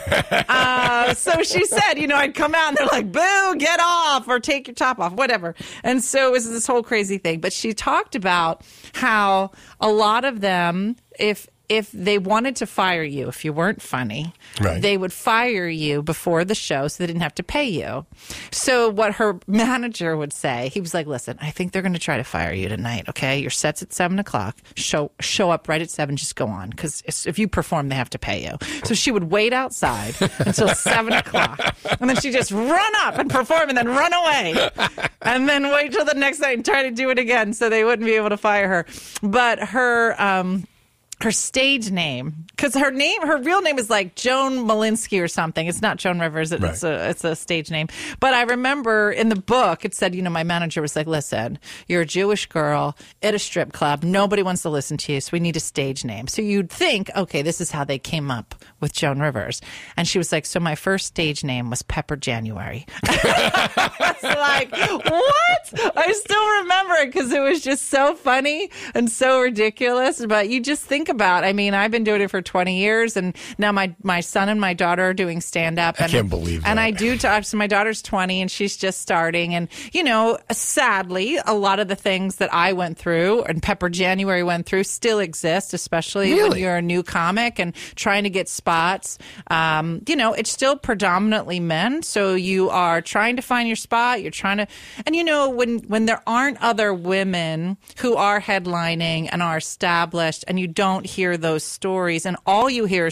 So she said, I'd come out and they're like, boo, get off or take your top off, whatever. And so it was this whole crazy thing. But she talked about how a lot of them, if they wanted to fire you, if you weren't funny, they would fire you before the show so they didn't have to pay you. So what her manager would say, he was like, listen, I think they're going to try to fire you tonight, okay? Your set's at 7 o'clock. Show up right at 7. Just go on because if you perform, they have to pay you. So she would wait outside until 7 o'clock. And then she'd just run up and perform and then run away. And then wait till the next night and try to do it again so they wouldn't be able to fire her. But her her stage name, because her name, her real name is like Joan Malinsky or something. It's not Joan Rivers. It's, right. It's a stage name. But I remember in the book, it said, you know, my manager was like, listen, you're a Jewish girl at a strip club. Nobody wants to listen to you. So we need a stage name. So you'd think, okay, this is how they came up with Joan Rivers. And she was like, so my first stage name was Pepper January. I was like, what? I still remember it because it was just so funny and so ridiculous. But you just think about, I mean, I've been doing it for 20 years, and now my son and my daughter are doing stand-up. I can't believe that. And I do talk, so my daughter's 20, and she's just starting. And, you know, sadly, a lot of the things that I went through and Pepper January went through still exist, especially when you're a new comic and trying to get spots. You know, it's still predominantly men, so you are trying to find your spot. You're trying to, and you know, when there aren't other women who are headlining and are established, and you don't hear those stories, and all you hear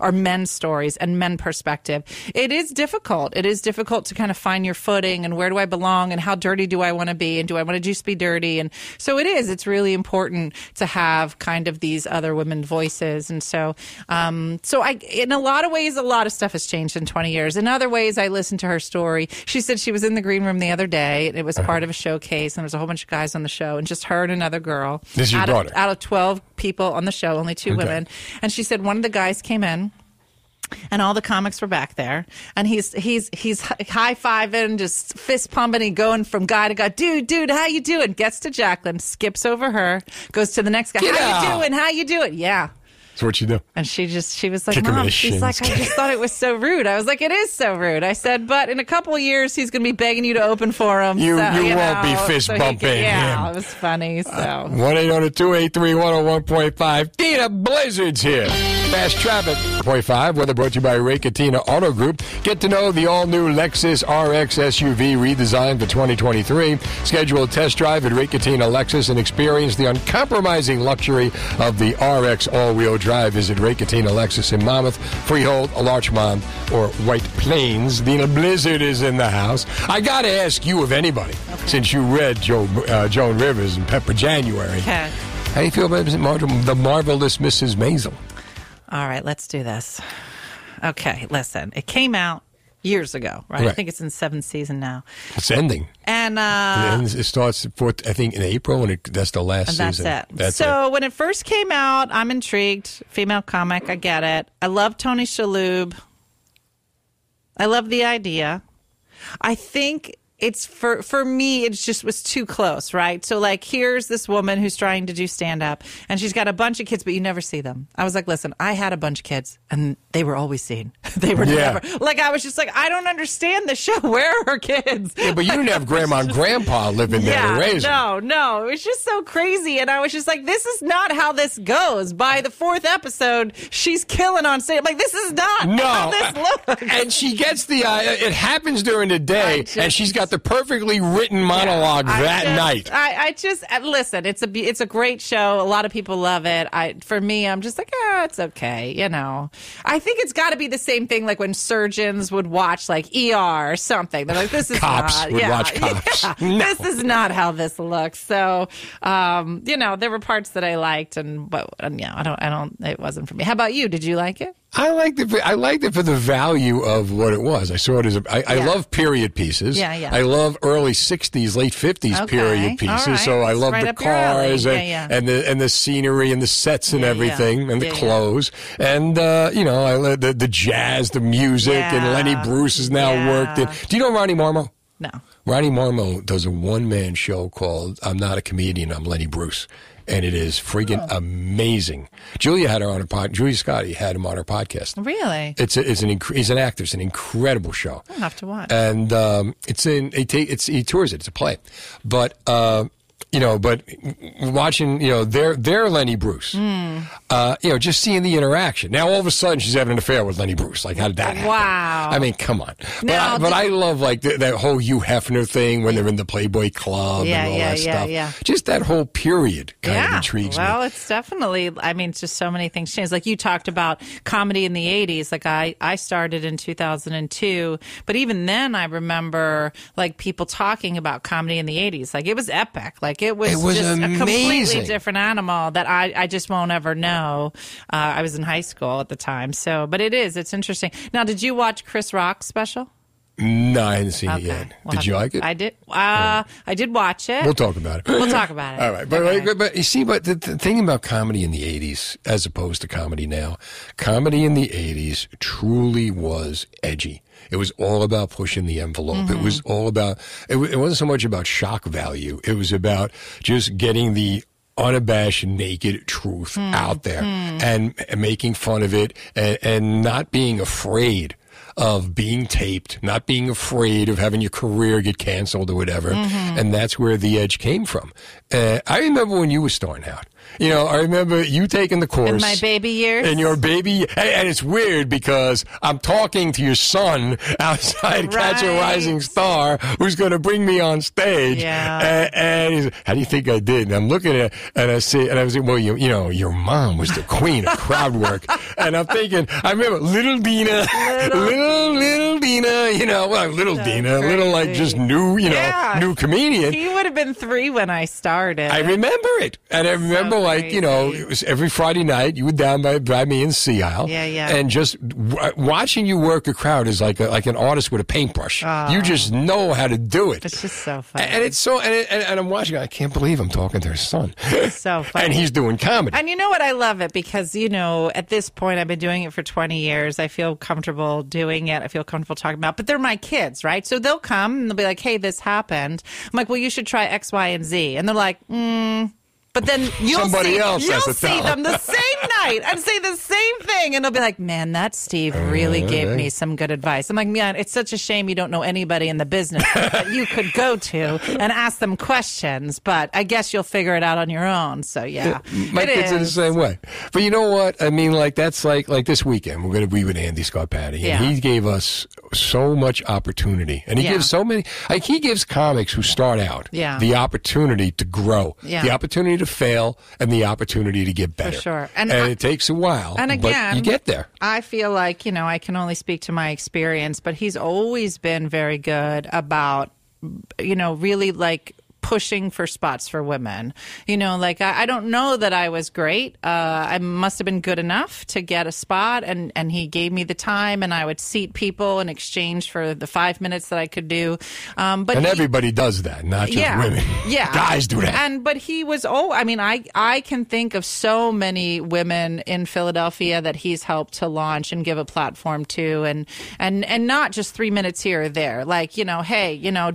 are men's stories and men perspective, it is difficult. It is difficult to kind of find your footing and where do I belong and how dirty do I want to be and do I want to just be dirty? And so it is. It's really important to have kind of these other women voices. And so, so I, in a lot of ways, a lot of stuff has changed in 20 years. In other ways, I listened to her story. She said she was in the green room the other day. And it was part of a showcase, and there was a whole bunch of guys on the show, and just her and another girl. This is your daughter. Out of 12 people on the show, only two women. And she said one of the guys came in, and all the comics were back there, and he's high-fiving, just fist-pumping, and going from guy to guy, dude, how you doing? Gets to Jacqueline, skips over her, goes to the next guy, how you doing? Yeah. That's what you do. And she was like, kick Mom, she's like, I just thought it was so rude. I was like, it is so rude. I said, but in a couple of years, he's going to be begging you to open for him. You won't be fist-bumping him. Yeah, it was funfunny. So 1-800-283-101.5. Dena Blizzard's here. Fast Traffic 0.5, weather brought to you by Ray Catena Auto Group. Get to know the all-new Lexus RX SUV redesigned for 2023. Schedule a test drive at Ray Catena Lexus and experience the uncompromising luxury of the RX all-wheel drive. Visit Ray Catena Lexus in Monmouth, Freehold, Larchmont, or White Plains. Dena Blizzard is in the house. I got to ask you, if anybody, since you read Joan Rivers and Pepper January, how do you feel about the marvelous Mrs. Maisel? All right, let's do this. Okay, listen. It came out years ago, right? I think it's in 7th season now. It's ending. And it starts, I think, in April, and that's the last season. That's it. When it first came out, I'm intrigued. Female comic, I get it. I love Tony Shalhoub. I love the idea. I think it's, for me, it just was too close, right? So, like, here's this woman who's trying to do stand-up, and she's got a bunch of kids, but you never see them. I was like, listen, I had a bunch of kids, and they were always seen. They were never. Like, I was just like, I don't understand the show. Where are her kids? Yeah, but you didn't have grandma and grandpa living there to raise them. No. It was just so crazy, and I was just like, this is not how this goes. By the 4th episode, she's killing on stage. I'm like, this is not how this looks. And she gets the, it happens during the day, and she's got the perfectly written monologue night. Listen, it's a great show. A lot of people love it. For me, I'm just like, it's okay. You know, I think it's got to be the same thing like when surgeons would watch like ER or something. They're like, this is Cops would watch Cops. Yeah, no. This is not how this looks. So, you know, there were parts that I liked, it wasn't for me. How about you? Did you like it? I liked it for the value of what it was. I saw it as I love period pieces. Yeah. I love early 60s, late 50s period pieces. Right. So I love the cars and the scenery and the sets and everything and the clothes. And, you know, I love the jazz, the music, and Lenny Bruce has now worked. Do you know Ronnie Marmo? No. Ronnie Marmo does a one-man show called I'm Not a Comedian, I'm Lenny Bruce. And it is freaking amazing. Julia Scotti had him on her podcast. Really? He's an actor. It's an incredible show. I'll have to watch. And he tours it. It's a play. But, but watching, their Lenny Bruce, just seeing the interaction. Now, all of a sudden, she's having an affair with Lenny Bruce. Like, how did that happen? Wow. I mean, come on. Now, but I love, like, that whole Hugh Hefner thing when they're in the Playboy Club and all that stuff. Yeah. Just that whole period kind of intrigues me. Well, it's definitely, I mean, it's just so many things changed. Like, you talked about comedy in the 80s. Like, I started in 2002. But even then, I remember, like, people talking about comedy in the 80s. Like, it was epic. Like, Like it was just amazing. A completely different animal that I just won't ever know. I was in high school at the time. So, but it's interesting. Now, did you watch Chris Rock's special? No, I hadn't seen it yet. Well, did you like it? I did. I did watch it. We'll talk about it. All right. But you see, but the thing about comedy in the 80s, as opposed to comedy now, comedy in the 80s truly was edgy. It was all about pushing the envelope. Mm-hmm. It was all about, it wasn't so much about shock value. It was about just getting the unabashed, naked truth out there and making fun of it and not being afraid of being taped, not being afraid of having your career get canceled or whatever. Mm-hmm. And that's where the edge came from. I remember when you were starting out. You know, I remember you taking the course. In my baby years. In your baby. And it's weird because I'm talking to your son outside Catch a Rising Star who's going to bring me on stage. Yeah. And he's, how do you think I did? And I'm looking at it and I was like, well, you know, your mom was the queen of crowd work. And I'm thinking, I remember little Dena, little Dena, you know, well, little so Dena, crazy. Little like just new, you know, new comedian. He would have been 3 when I started. I remember it. And I remember like, you know, it was every Friday night you would down by me in Sea Isle. Yeah, yeah. And just watching you work a crowd is like an artist with a paintbrush. Oh. You just know how to do it. It's just so funny. And it's so, and I'm watching, I can't believe I'm talking to her son. It's so funny. And he's doing comedy. And you know what? I love it because, you know, at this point I've been doing it for 20 years. I feel comfortable doing it. I feel comfortable talking about it. But they're my kids, right? So they'll come and they'll be like, hey, this happened. I'm like, well, you should try X, Y, and Z. And they're like, But then you'll see them the same night and say the same thing. And they'll be like, man, that Steve really gave me some good advice. I'm like, man, it's such a shame you don't know anybody in the business that you could go to and ask them questions. But I guess you'll figure it out on your own. So, yeah. My kids are the same way. But you know what? I mean, like, that's like this weekend, we're going to be with Andy Scarpati. And he gave us so much opportunity. And he gives so many. Like, he gives comics who start out the opportunity to grow, the opportunity to fail and the opportunity to get better. For sure. And it takes a while, and again, but you get there. I feel like, you know, I can only speak to my experience, but he's always been very good about, you know, really like pushing for spots for women. You know, like I don't know that I was great. I must have been good enough to get a spot, and he gave me the time, and I would seat people in exchange for the 5 minutes that I could do. But everybody does that, not just women. Yeah. Guys do that. But he was, I can think of so many women in Philadelphia that he's helped to launch and give a platform to, and not just 3 minutes here or there. Like, you know, hey, you know,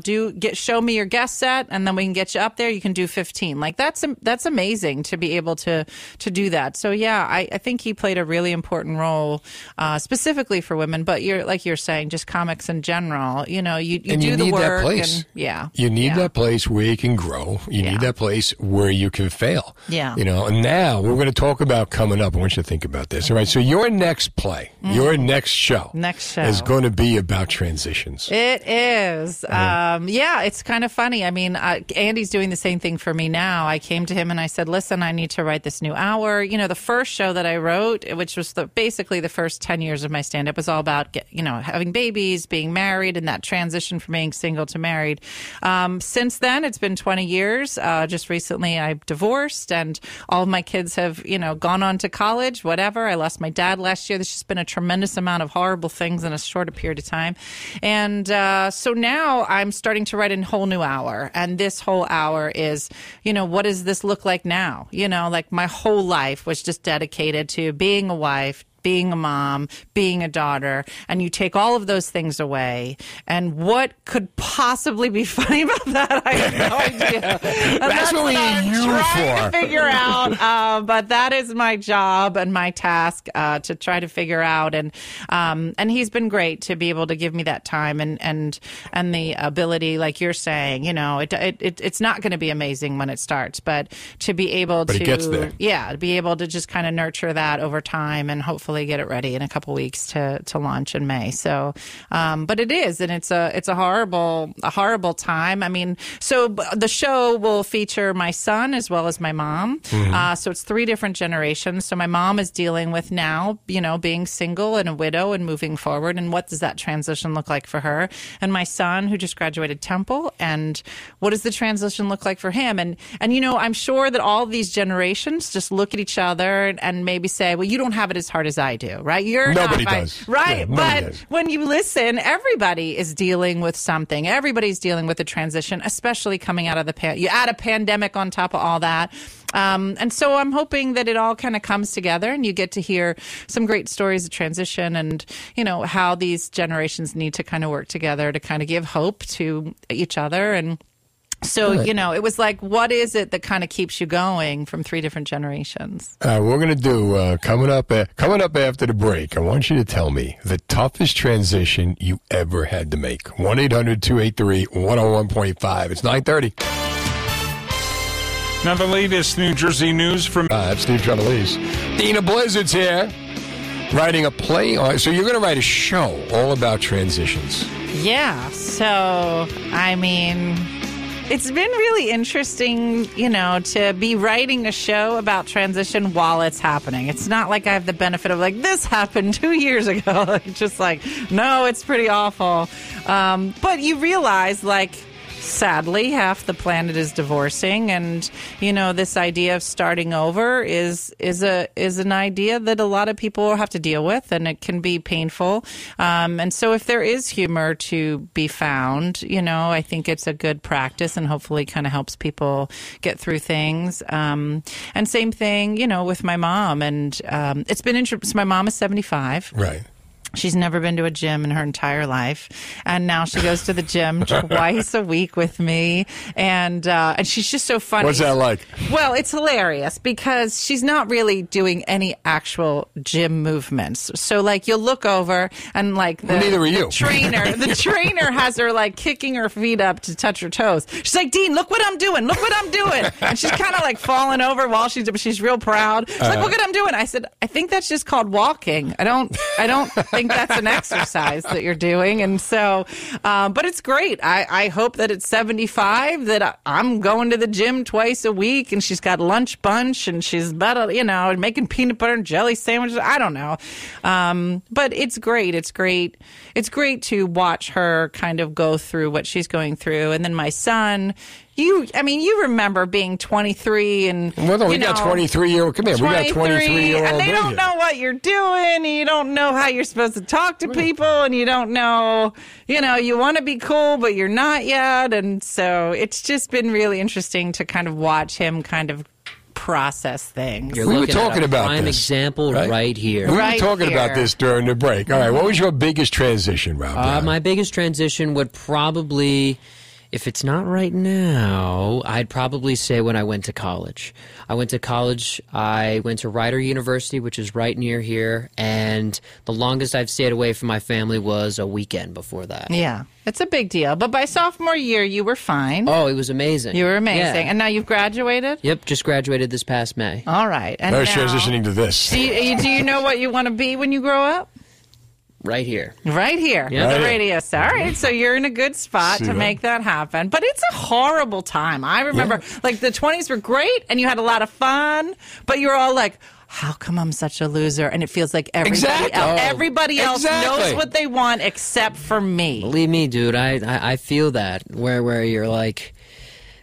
show me your guest set, and then we can get you up there. You can do 15. Like that's amazing to be able to do that. So yeah, I think he played a really important role specifically for women. But you're saying, just comics in general. You know, you do the work. That place. You need that place where you can grow. You need that place where you can fail. Yeah. You know. And now we're going to talk about coming up. I want you to think about this. All right. So your next play, your next show, is going to be about transitions. It is. Yeah. It's kind of funny. I mean, Andy's doing the same thing for me now. I came to him and I said, listen, I need to write this new hour. You know, the first show that I wrote, which was basically the first 10 years of my stand-up, was all about, you know, having babies, being married, and that transition from being single to married. Since then, it's been 20 years. Just recently, I divorced, and all of my kids have, you know, gone on to college, whatever. I lost my dad last year. There's just been a tremendous amount of horrible things in a short period of time. And so now I'm starting to write a whole new hour. And this whole hour is, you know, what does this look like now? You know, like my whole life was just dedicated to being a wife, being a mom, being a daughter, and you take all of those things away. And what could possibly be funny about that? I have no idea. that's what we need you for. To figure out, but that is my job and my task to try to figure out. And he's been great to be able to give me that time and the ability, like you're saying, you know, it's not going to be amazing when it starts, but to be able to, it gets there. Yeah, be able to just kind of nurture that over time and hopefully hopefully get it ready in a couple weeks to launch in May. So, but it is, and it's a horrible time. I mean, so the show will feature my son as well as my mom. Mm-hmm. So it's three different generations. So my mom is dealing with now, you know, being single and a widow and moving forward, and what does that transition look like for her? And my son, who just graduated Temple, and what does the transition look like for him? And you know, I'm sure that all these generations just look at each other and maybe say, well, you don't have it as hard as I do, right? Nobody does. Right? Yeah, nobody does. When you listen, everybody is dealing with something. Everybody's dealing with a transition, especially coming out of the you add a pandemic on top of all that. And so I'm hoping that it all kind of comes together and you get to hear some great stories of transition and, you know, how these generations need to kind of work together to kind of give hope to each other. And so, you know, it was like, what is it that kind of keeps you going from three different generations? We're going to do coming up after the break. I want you to tell me the toughest transition you ever had to make. 1-800-283-101.5. It's 9:30. Now the latest New Jersey news from... I'm Steve Trevelise. Dena Blizzard's here, writing a play. So you're going to write a show all about transitions. Yeah, so, I mean, it's been really interesting, you know, to be writing a show about transition while it's happening. It's not like I have the benefit of, like, this happened 2 years ago. Just like, no, it's pretty awful. But you realize, like... Sadly, half the planet is divorcing, and you know, this idea of starting over is an idea that a lot of people have to deal with, and it can be painful. And so, if there is humor to be found, you know, I think it's a good practice, and hopefully, kind of helps people get through things. And same thing, you know, with my mom, and it's been interesting. So my mom is 75, right? She's never been to a gym in her entire life, and now she goes to the gym twice a week with me, and she's just so funny. What's that like? Well, it's hilarious because she's not really doing any actual gym movements. So, like, you'll look over and, like, the trainer has her, like, kicking her feet up to touch her toes. She's like, Dean, look what I'm doing. Look what I'm doing. And she's kind of, like, falling over while she's real proud. She's like, look what I'm doing. I said, I think that's just called walking. I don't think that's an exercise that you're doing. And so, but it's great. I hope that at 75 that I'm going to the gym twice a week, and she's got lunch bunch, and she's better, you know, making peanut butter and jelly sandwiches. I don't know. But it's great. It's great to watch her kind of go through what she's going through. And then my son, you remember being 23 and, got 23-year-old. Come here, we got 23-year-old. And they don't know what you're doing. And you don't know how you're supposed to talk to people, and you don't know, you know, you want to be cool, but you're not yet. And so it's just been really interesting to kind of watch him kind of process things. We were talking about this. Prime example right here. We were talking about this during the break. All right, what was your biggest transition, Rob? My biggest transition would probably... If it's not right now, I'd probably say when I went to college. I went to Rider University, which is right near here, and the longest I've stayed away from my family was a weekend before that. Yeah. It's a big deal. But by sophomore year, you were fine. Oh, it was amazing. You were amazing. Yeah. And now you've graduated? Yep, just graduated this past May. All right. And now transitioning to this. Do you know what you want to be when you grow up? Right here. Yeah. The radius. All right. So you're in a good spot to make that happen. But it's a horrible time. I remember, like, the 20s were great, and you had a lot of fun, but you were all like, how come I'm such a loser? And it feels like everybody else knows what they want except for me. Believe me, dude, I feel that, where you're like,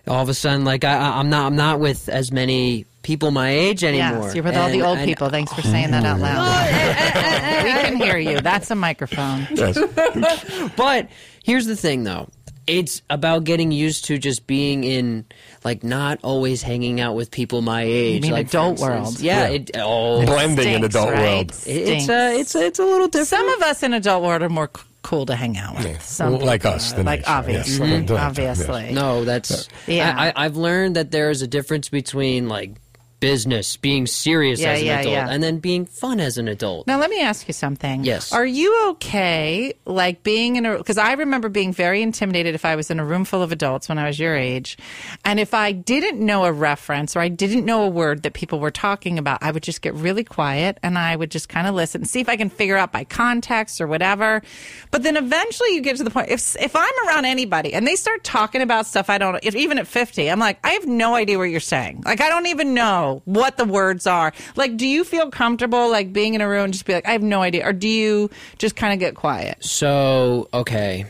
all of a sudden, like, I'm not with as many people my age anymore. Yes, you're with all the old people. Thanks for saying that out loud. We can hear you. That's a microphone. Yes. But here's the thing, though. It's about getting used to just being in, like, not always hanging out with people my age. You mean, like, adult world. Yeah. Blending stinks, in adult world. It's a little different. Some of us in adult world are more cool to hang out with. Yeah. Some like people, us. Like, obviously. Yes. Mm-hmm. Obviously. No, that's... Yeah. I've learned that there is a difference between, like, business, being serious as an adult, and then being fun as an adult. Now, let me ask you something. Yes. Are you okay, like, being in a... Because I remember being very intimidated if I was in a room full of adults when I was your age, and if I didn't know a reference or I didn't know a word that people were talking about, I would just get really quiet, and I would just kind of listen and see if I can figure out by context or whatever. But then eventually you get to the point... If I'm around anybody and they start talking about stuff I don't... even at 50, I'm like, I have no idea what you're saying. Like, I don't even know what the words are. Like, do you feel comfortable, like, being in a room and just be like, I have no idea? Or do you just kind of get quiet? So, okay.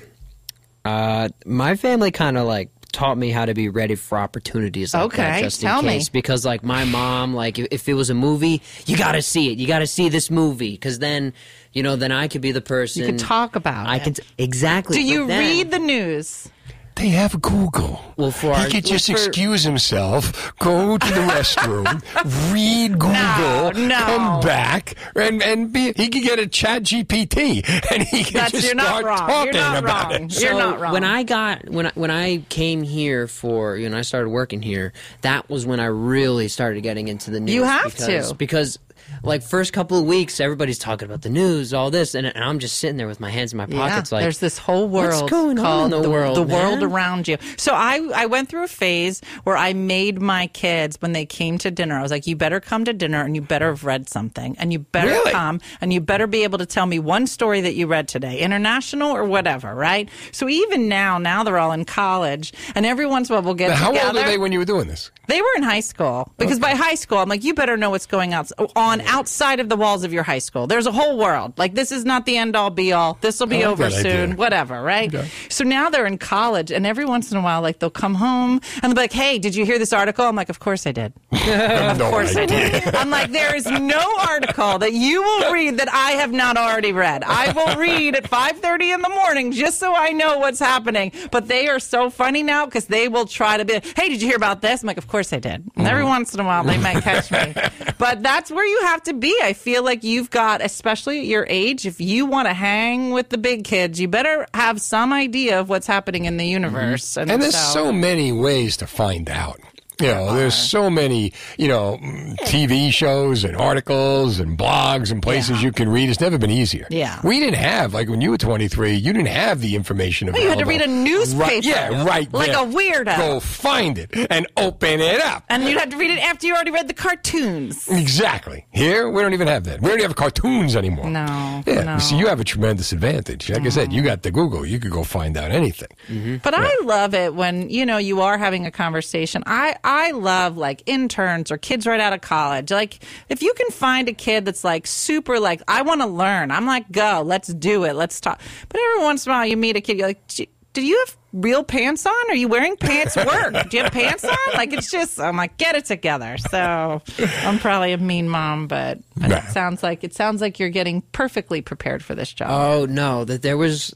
My family kind of, like, taught me how to be ready for opportunities like that, just in case. Because, like, my mom, like, if it was a movie, you got to see it. You got to see this movie. Because then... You know, then I could be the person. You can talk about it. Exactly. Do you read the news? They have Google. Well, he could just excuse himself, go to the restroom, read Google, come back, and he could get a ChatGPT, and he could just start talking about it. You're not wrong. When I came here for, you know, I started working here, that was when I really started getting into the news. You have to. Because... Like, first couple of weeks, everybody's talking about the news, all this, and I'm just sitting there with my hands in my pockets like, there's this whole world called the world, the world around you. So I went through a phase where I made my kids, when they came to dinner, I was like, you better come to dinner and you better have read something, and you better come and you better be able to tell me one story that you read today, international or whatever, right? So even now they're all in college, and every once in a while we'll get together. How old are they when you were doing this? They were in high school, because by high school, I'm like, you better know what's going on outside of the walls of your high school. There's a whole world. Like, this is not the end-all, be-all. This will be over soon, whatever, right? Okay. So now they're in college, and every once in a while, like, they'll come home, and they'll be like, hey, did you hear this article? I'm like, of course I did. Of course I did. I'm like, there is no article that you will read that I have not already read. I will read at 5:30 in the morning just so I know what's happening. But they are so funny now, because they will try to be, hey, did you hear about this? I'm like, of course I did. And every once in a while, they might catch me. But that's where you have to be. I feel like you've got, especially at your age, if you want to hang with the big kids, you better have some idea of what's happening in the universe. Mm-hmm. And there's so many ways to find out. You know, there's so many, you know, TV shows and articles and blogs and places you can read. It's never been easier. Yeah. We didn't have, like, when you were 23, you didn't have the information available. Well, you had to read a newspaper. Like a weirdo. Go find it and open it up. And you'd have to read it after you already read the cartoons. Exactly. Here, we don't even have that. We don't even have cartoons anymore. No. Yeah. No. So you have a tremendous advantage. Like I said, you got the Google. You could go find out anything. Mm-hmm. But I love it when, you know, you are having a conversation. I love, like, interns or kids right out of college. Like, if you can find a kid that's, like, super, like, I want to learn. I'm like, go. Let's do it. Let's talk. But every once in a while you meet a kid, you're like, did you have real pants on? Are you wearing pants work? Do you have pants on? Like, it's just, I'm like, get it together. So I'm probably a mean mom, but it sounds like you're getting perfectly prepared for this job. Oh, no. That there was,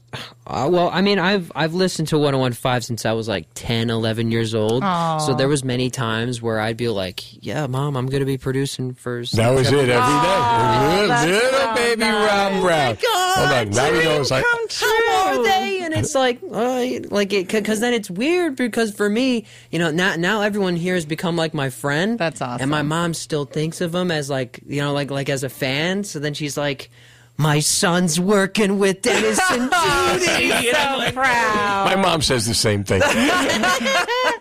well, I mean, I've listened to 101.5 since I was like 10, 11 years old. Aww. So there was many times where I'd be like, yeah, Mom, I'm going to be producing for. That was it every day. Little baby Rob Brown. Hold on. Now he knows, like, how are they? And it's like, because then it's weird, because for me, you know, now everyone here has become like my friend. That's awesome. And my mom still thinks of him as, like, you know, like as a fan. So then she's like, my son's working with Edison. She's so proud. My mom says the same thing.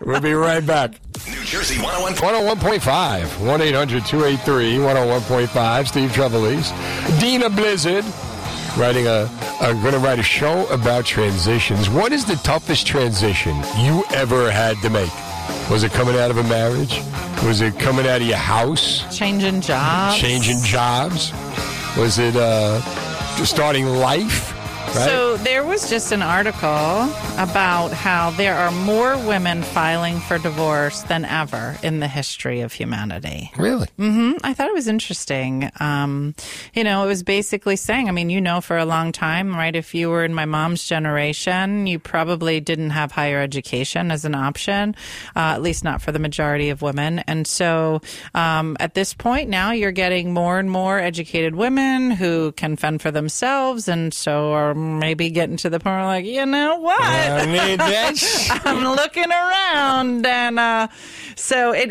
We'll be right back. New Jersey 101.5. 1-800-283-101.5. Steve Trevelise. Dena Blizzard. I'm going to write a show about transitions. What is the toughest transition you ever had to make? Was it coming out of a marriage? Was it coming out of your house? Changing jobs. Was it starting life? Right? So there was just an article about how there are more women filing for divorce than ever in the history of humanity. Really? Mm-hmm. I thought it was interesting. You know, it was basically saying, I mean, you know, for a long time, right, if you were in my mom's generation, you probably didn't have higher education as an option, at least not for the majority of women. And so at this point now, you're getting more and more educated women who can fend for themselves, and so are maybe getting to the point where like, you know what? I need that. I'm looking around. And so it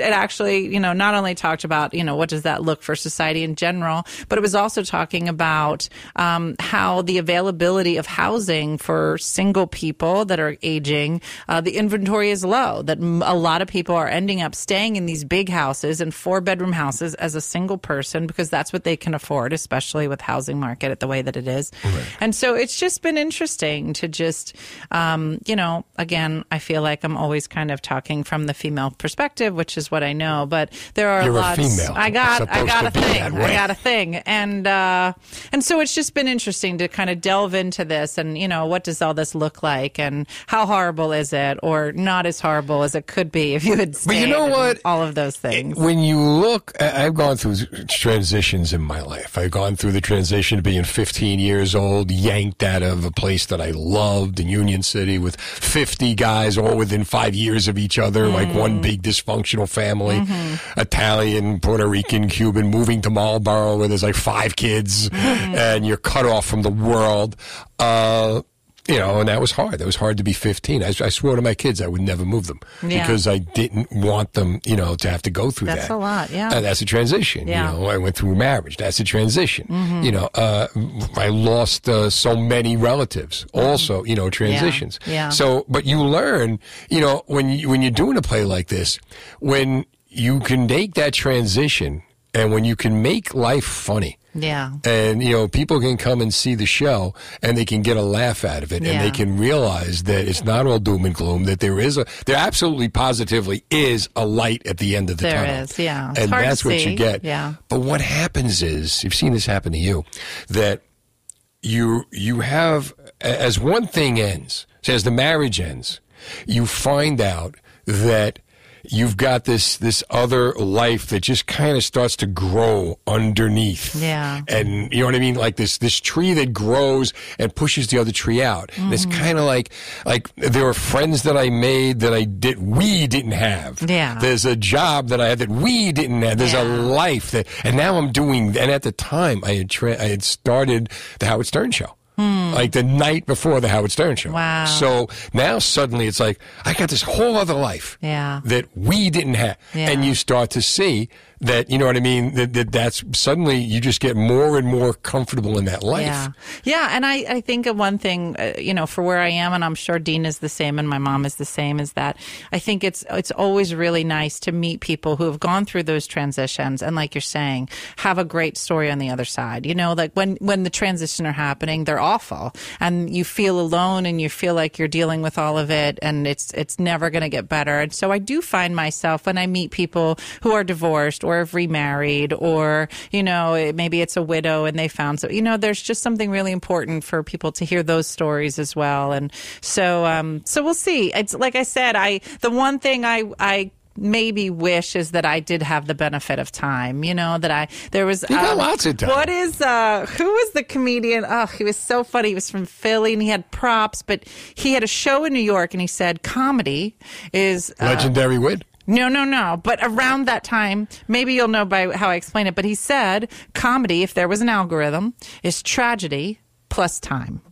actually, you know, not only talked about, you know, what does that look for society in general, but it was also talking about how the availability of housing for single people that are aging, the inventory is low, that a lot of people are ending up staying in these big houses and 4-bedroom houses as a single person because that's what they can afford, especially with housing market at the way that it is. Right. And so it's just been interesting to just, you know, again, I feel like I'm always kind of talking from the female perspective, which is what I know, but there are I got a thing. And so it's just been interesting to kind of delve into this and, you know, what does all this look like and how horrible is it or not as horrible as it could be if you had stayed. But you know what? All of those things. When you look, I've gone through transitions in my life. I've gone through the transition to being 15 years old, yanked out of a place that I loved in Union City with 50 guys all within 5 years of each other, like one big dysfunctional family, Italian, Puerto Rican, Cuban, moving to Marlboro where there's like 5 kids and you're cut off from the world. You know, and that was hard. That was hard to be 15. I swore to my kids I would never move them because I didn't want them, you know, to have to go through that. That's a lot, yeah. That's a transition, you know. I went through marriage. That's a transition. You know, I lost so many relatives also, you know, transitions. Yeah. So, but you learn, you know, when you're doing a play like this, when you can make that transition and when you can make life funny. Yeah. And, you know, people can come and see the show and they can get a laugh out of it and they can realize that it's not all doom and gloom, that there absolutely positively is a light at the end of the tunnel. There is, yeah. It's and that's what you get. Yeah. But what happens is, you've seen this happen to you, that you have, as one thing ends, so as the marriage ends, you find out that you've got this other life that just kind of starts to grow underneath. Yeah. And you know what I mean? Like this tree that grows and pushes the other tree out. Mm-hmm. And it's kind of like there were friends that I made that we didn't have. Yeah. There's a job that I had that we didn't have. There's a life that, and now I'm doing, and at the time I had started the Howard Stern Show. Like the night before the Howard Stern Show. Wow. So now suddenly it's like, I got this whole other life that we didn't have. Yeah. And you start to see that, you know what I mean, that's suddenly you just get more and more comfortable in that life. Yeah, yeah. And I think of one thing, you know, for where I am, and I'm sure Dean is the same and my mom is the same, is that I think it's always really nice to meet people who have gone through those transitions and, like you're saying, have a great story on the other side. You know, like when the transitions are happening, they're awful and you feel alone and you feel like you're dealing with all of it and it's never going to get better. And so I do find myself when I meet people who are divorced or have remarried, or, you know, maybe it's a widow and they found so, you know, there's just something really important for people to hear those stories as well. And so, so we'll see. It's like I said, the one thing I maybe wish is that I did have the benefit of time, you know, that there was... You got lots of time. Who was the comedian? Oh, he was so funny. He was from Philly and he had props, but he had a show in New York and he said comedy is... Legendary wit. No. But around that time, maybe you'll know by how I explain it, but he said comedy, if there was an algorithm, is tragedy plus time.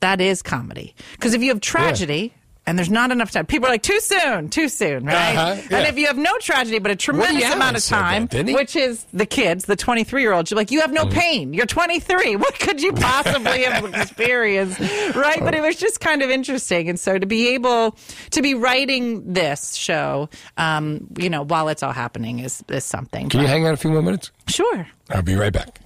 That is comedy. Because if you have tragedy... Yeah. And there's not enough time. People are like, too soon, right? Uh-huh, yeah. And if you have no tragedy, but a tremendous amount of time, which is the kids, the 23-year-olds, you're like, you have no pain. You're 23. What could you possibly have experienced, right? But it was just kind of interesting. And so to be able to be writing this show, you know, while it's all happening is something. Can you hang out a few more minutes? Sure. I'll be right back.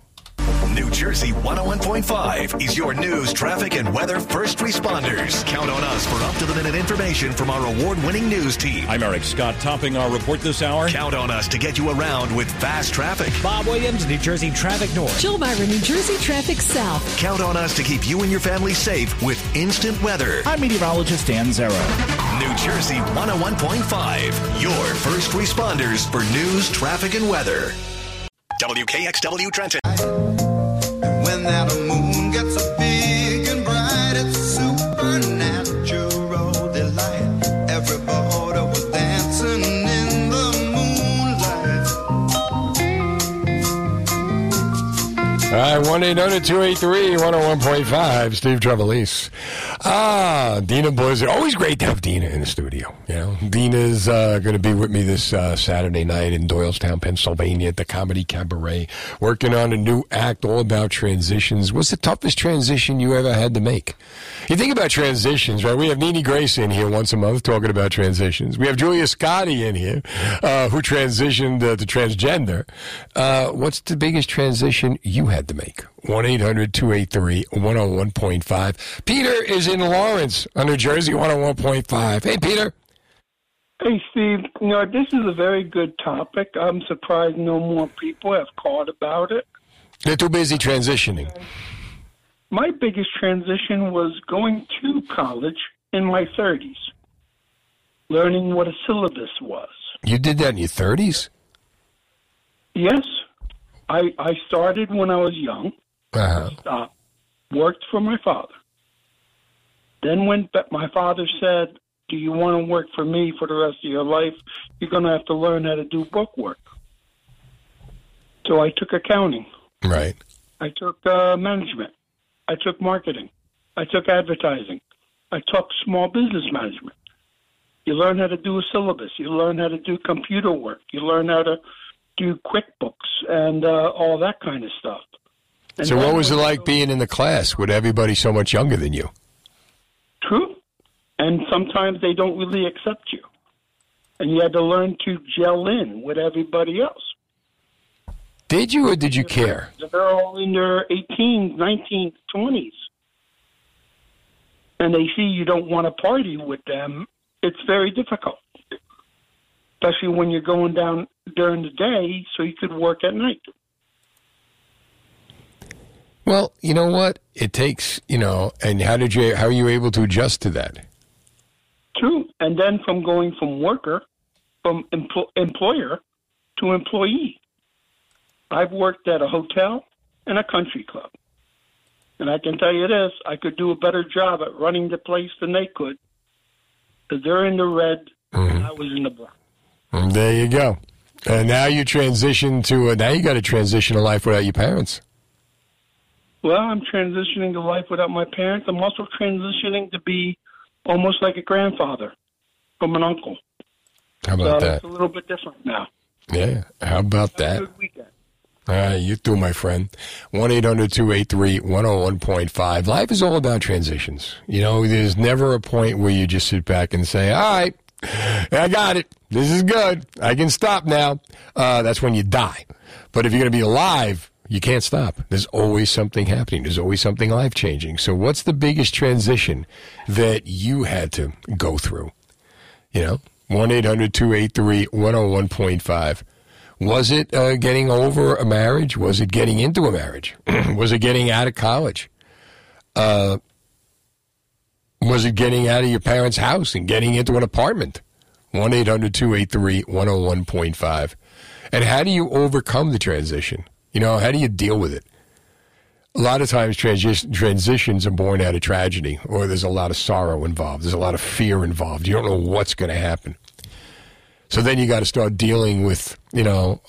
New Jersey 101.5 is your news, traffic, and weather first responders. Count on us for up-to-the-minute information from our award-winning news team. I'm Eric Scott, topping our report this hour. Count on us to get you around with fast traffic. Bob Williams, New Jersey Traffic North. Jill Byron, New Jersey Traffic South. Count on us to keep you and your family safe with instant weather. I'm meteorologist Dan Zero. New Jersey 101.5, your first responders for news, traffic, and weather. WKXW Trenton. When that moon gets so big and bright, it's supernatural delight. Every border was dancing in the moonlight. All right, 1-800-283-101.5. Steve Trevelise. Dena Blizzard. Always great to have Dena in the studio. You know, Dena's going to be with me this Saturday night in Doylestown, Pennsylvania at the Comedy Cabaret, working on a new act all about transitions. What's the toughest transition you ever had to make? You think about transitions, right? We have Nene Grace in here once a month talking about transitions. We have Julia Scotti in here who transitioned to transgender. What's the biggest transition you had to make? 1-800-283-101.5. Peter is in Lawrence, New Jersey, 101.5. Hey, Peter. Hey, Steve. You know, this is a very good topic. I'm surprised no more people have called about it. They're too busy transitioning. My biggest transition was going to college in my 30s, learning what a syllabus was. You did that in your 30s? Yes. I started when I was young. Uh-huh. Stopped, worked for my father. Then when my father said, do you want to work for me for the rest of your life? You're going to have to learn how to do book work. So I took accounting. Right. I took management. I took marketing. I took advertising. I took small business management. You learn how to do a syllabus. You learn how to do computer work. You learn how to do QuickBooks and all that kind of stuff. And so what was it like being in the class with everybody so much younger than you? True. And sometimes they don't really accept you. And you had to learn to gel in with everybody else. Did you or did you care? They're all in their 18s, 19s, 20s. And they see you don't want to party with them. It's very difficult. Especially when you're going down during the day so you could work at night. Well, you know what? It takes, you know, and how are you able to adjust to that? True. And then from going from worker, from employer to employee. I've worked at a hotel and a country club. And I can tell you this, I could do a better job at running the place than they could. Because they're in the red and I was in the black. There you go. And now you transition to now you got to transition to life without your parents. Well, I'm transitioning to life without my parents. I'm also transitioning to be almost like a grandfather from an uncle. How about that? It's a little bit different now. Yeah. How about that? Have a good weekend. All right, you too, my friend. 1-800-283-101.5. Life is all about transitions. You know, there's never a point where you just sit back and say, all right, I got it. This is good. I can stop now. That's when you die. But if you're going to be alive, you can't stop. There's always something happening. There's always something life-changing. So what's the biggest transition that you had to go through? You know, 1-800-283-101.5. Was it getting over a marriage? Was it getting into a marriage? Was it getting out of college? Was it getting out of your parents' house and getting into an apartment? 1-800-283-101.5. And how do you overcome the transition? You know, how do you deal with it? A lot of times transitions are born out of tragedy, or there's a lot of sorrow involved. There's a lot of fear involved. You don't know what's going to happen. So then you got to start dealing with, you know,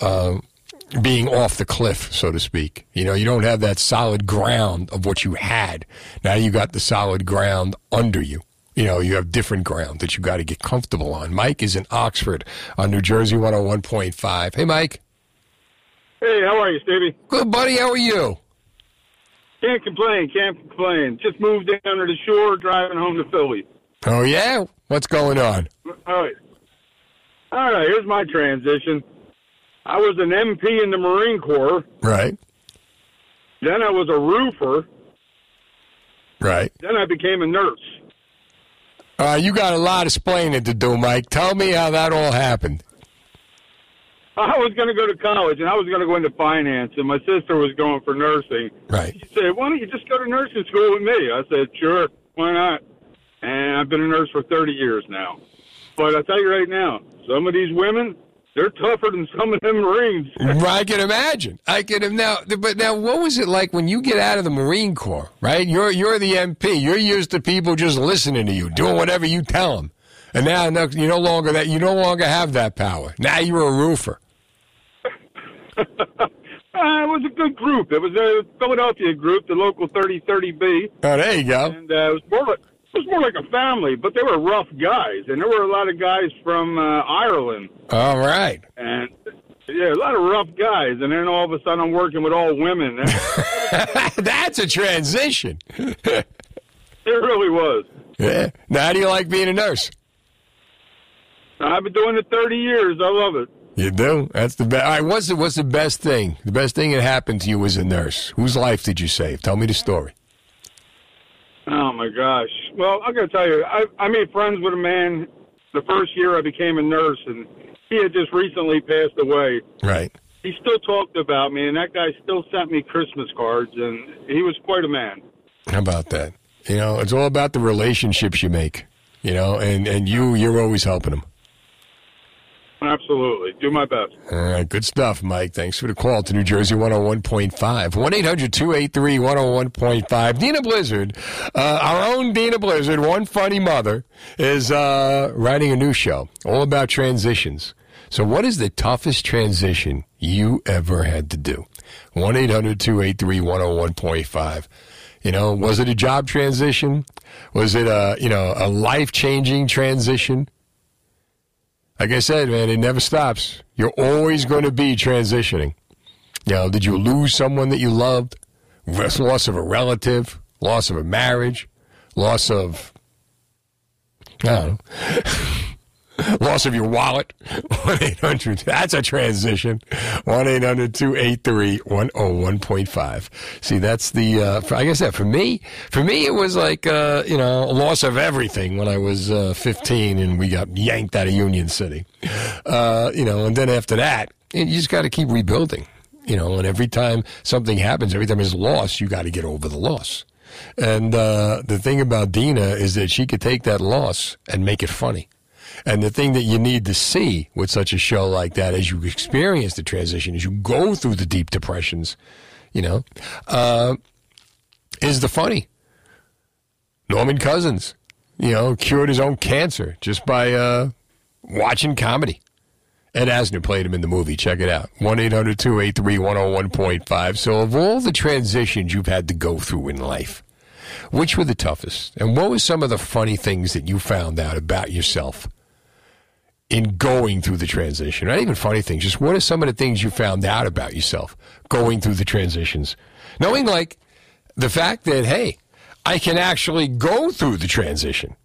being off the cliff, so to speak. You know, you don't have that solid ground of what you had. Now you got the solid ground under you. You know, you have different ground that you got to get comfortable on. Mike is in Oxford on New Jersey 101.5. Hey, Mike. Hey, how are you, Stevie? Good, buddy. How are you? Can't complain. Can't complain. Just moved down to the shore, driving home to Philly. Oh, yeah? What's going on? All right, here's my transition. I was an MP in the Marine Corps. Right. Then I was a roofer. Right. Then I became a nurse. You got a lot of explaining to do, Mike. Tell me how that all happened. I was going to go to college, and I was going to go into finance, and my sister was going for nursing. Right. She said, why don't you just go to nursing school with me? I said, sure, why not? And I've been a nurse for 30 years now. But I'll tell you right now, some of these women, they're tougher than some of them Marines. I can imagine. But now, what was it like when you get out of the Marine Corps, right? You're the MP. You're used to people just listening to you, doing whatever you tell them. And now you no longer have that power. Now you're a roofer. It was a good group. It was a Philadelphia group, the local 3030B. Oh, there you go. And it was more like a family, but they were rough guys, and there were a lot of guys from Ireland. All right. And yeah, a lot of rough guys, and then all of a sudden I'm working with all women. That's a transition. It really was. Yeah. Now, how do you like being a nurse? I've been doing it 30 years. I love it. You do? That's the best. All right, what's the best thing? The best thing that happened to you as a nurse? Whose life did you save? Tell me the story. Oh, my gosh. Well, I got to tell you, I made friends with a man the first year I became a nurse, and he had just recently passed away. Right. He still talked about me, and that guy still sent me Christmas cards, and he was quite a man. How about that? You know, it's all about the relationships you make, you know, and you're always helping them. Absolutely. Do my best. All right. Good stuff, Mike. Thanks for the call to New Jersey 101.5. 1-800-283-101.5. Dena Blizzard, our own Dena Blizzard, one funny mother, is writing a new show all about transitions. So what is the toughest transition you ever had to do? 1-800-283-101.5. You know, was it a job transition? Was it a life-changing transition? Like I said, man, it never stops. You're always going to be transitioning. You know, did you lose someone that you loved? Loss of a relative? Loss of a marriage? Loss of, I don't know, loss of your wallet? 1-800, that's a transition. 1-800-283-101.5. See, that's the, I guess that for me, it was like, loss of everything when I was 15 and we got yanked out of Union City. And then after that, you just got to keep rebuilding, you know, and every time something happens, every time there's loss, you got to get over the loss. And the thing about Dena is that she could take that loss and make it funny. And the thing that you need to see with such a show like that as you experience the transition, as you go through the deep depressions, you know, is the funny. Norman Cousins, you know, cured his own cancer just by watching comedy. Ed Asner played him in the movie. Check it out. 1-800-283-101.5. So of all the transitions you've had to go through in life, which were the toughest? And what were some of the funny things that you found out about yourself in going through the transition? Not even funny things. Just what are some of the things you found out about yourself going through the transitions? Knowing, like, the fact that, hey, I can actually go through the transition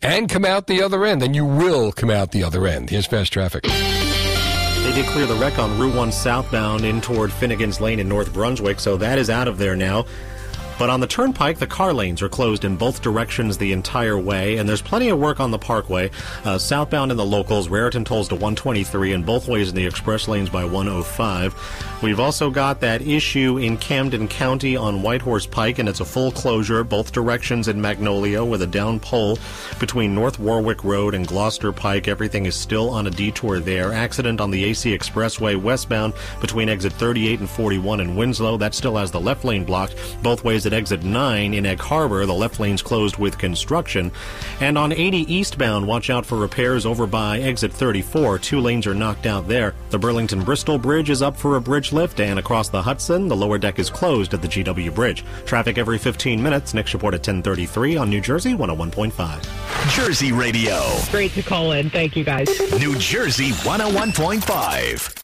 and come out the other end. And you will come out the other end. Here's Fast Traffic. They did clear the wreck on Route 1 southbound in toward Finnegan's Lane in North Brunswick, so that is out of there now. But on the turnpike, the car lanes are closed in both directions the entire way, and there's plenty of work on the parkway. Southbound in the locals, Raritan tolls to 123, and both ways in the express lanes by 105. We've also got that issue in Camden County on Whitehorse Pike, and it's a full closure, both directions in Magnolia with a down pole between North Warwick Road and Gloucester Pike. Everything is still on a detour there. Accident on the AC Expressway westbound between exit 38 and 41 in Winslow. That still has the left lane blocked. Both ways at exit 9 in Egg Harbor. The left lane's closed with construction. And on 80 eastbound, watch out for repairs over by exit 34. Two lanes are knocked out there. The Burlington-Bristol Bridge is up for a bridge lift, and across the Hudson, the lower deck is closed at the GW Bridge. Traffic every 15 minutes. Next report at 10:33 on New Jersey 101.5. Jersey Radio. Great to call in. Thank you, guys. New Jersey 101.5.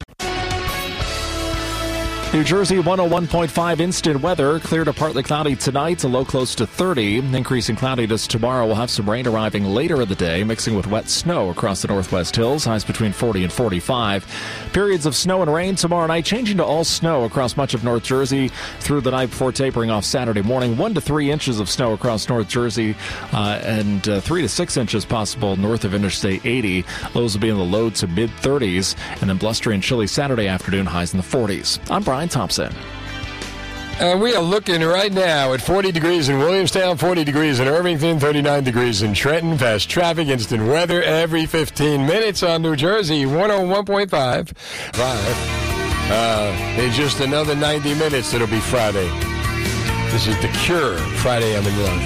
New Jersey 101.5 instant weather. Clear to partly cloudy tonight, a low close to 30. Increasing cloudiness tomorrow. We'll have some rain arriving later in the day, mixing with wet snow across the northwest hills. Highs between 40 and 45. Periods of snow and rain tomorrow night, changing to all snow across much of North Jersey through the night before tapering off Saturday morning. 1 to 3 inches of snow across North Jersey and 3 to 6 inches possible north of Interstate 80. Lows will be in the low to mid 30s, and then blustery and chilly Saturday afternoon. Highs in the 40s. I'm Brian Thompson. And we are looking right now at 40 degrees in Williamstown, 40 degrees in Irvington, 39 degrees in Trenton. Fast traffic, instant weather every 15 minutes on New Jersey 101.5. In just another 90 minutes, it'll be Friday. This is The Cure, Friday I'm in Love.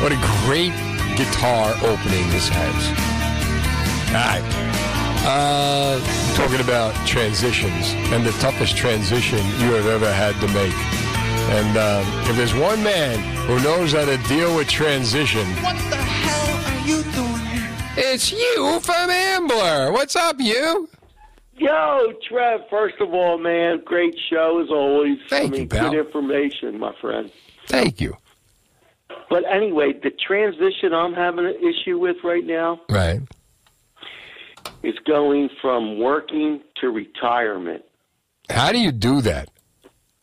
What a great guitar opening this has. All right. Talking about transitions and the toughest transition you have ever had to make. And if there's one man who knows how to deal with transition... What the hell are you doing here? It's you from Ambler. What's up, you? Yo, Trev, first of all, man, great show as always. Thank you, pal. Good information, my friend. Thank you. But anyway, the transition I'm having an issue with right now... Right. ...is going from working to retirement. How do you do that?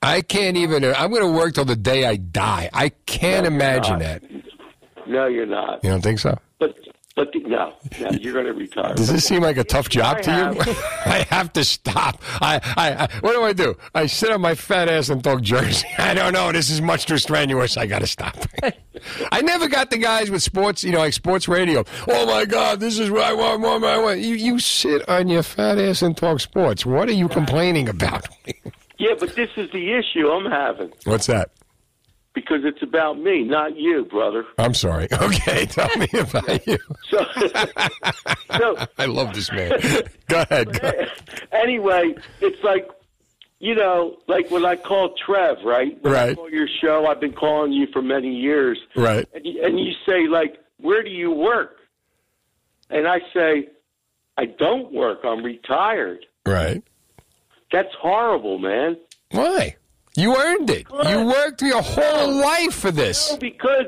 I can't even... I'm going to work till the day I die. I can't imagine that. No, you're not. You don't think so? But no, you're going to retire. Does this seem like a tough job to you? I have to stop. I what do? I sit on my fat ass and talk Jersey. I don't know. This is much too strenuous. I got to stop. I never got the guys with sports, you know, like sports radio. Oh, my God, this is what I want, You sit on your fat ass and talk sports. What are you complaining about? Yeah, but this is the issue I'm having. What's that? Because it's about me, not you, brother. I'm sorry. Okay, tell me about you. So I love this man. Go ahead. Anyway, it's like, you know, like when I call Trev, right? When I call your show, I've been calling you for many years. Right. And you say, like, where do you work? And I say, I don't work. I'm retired. Right. That's horrible, man. Why? You earned it. You worked your whole life for this. No, because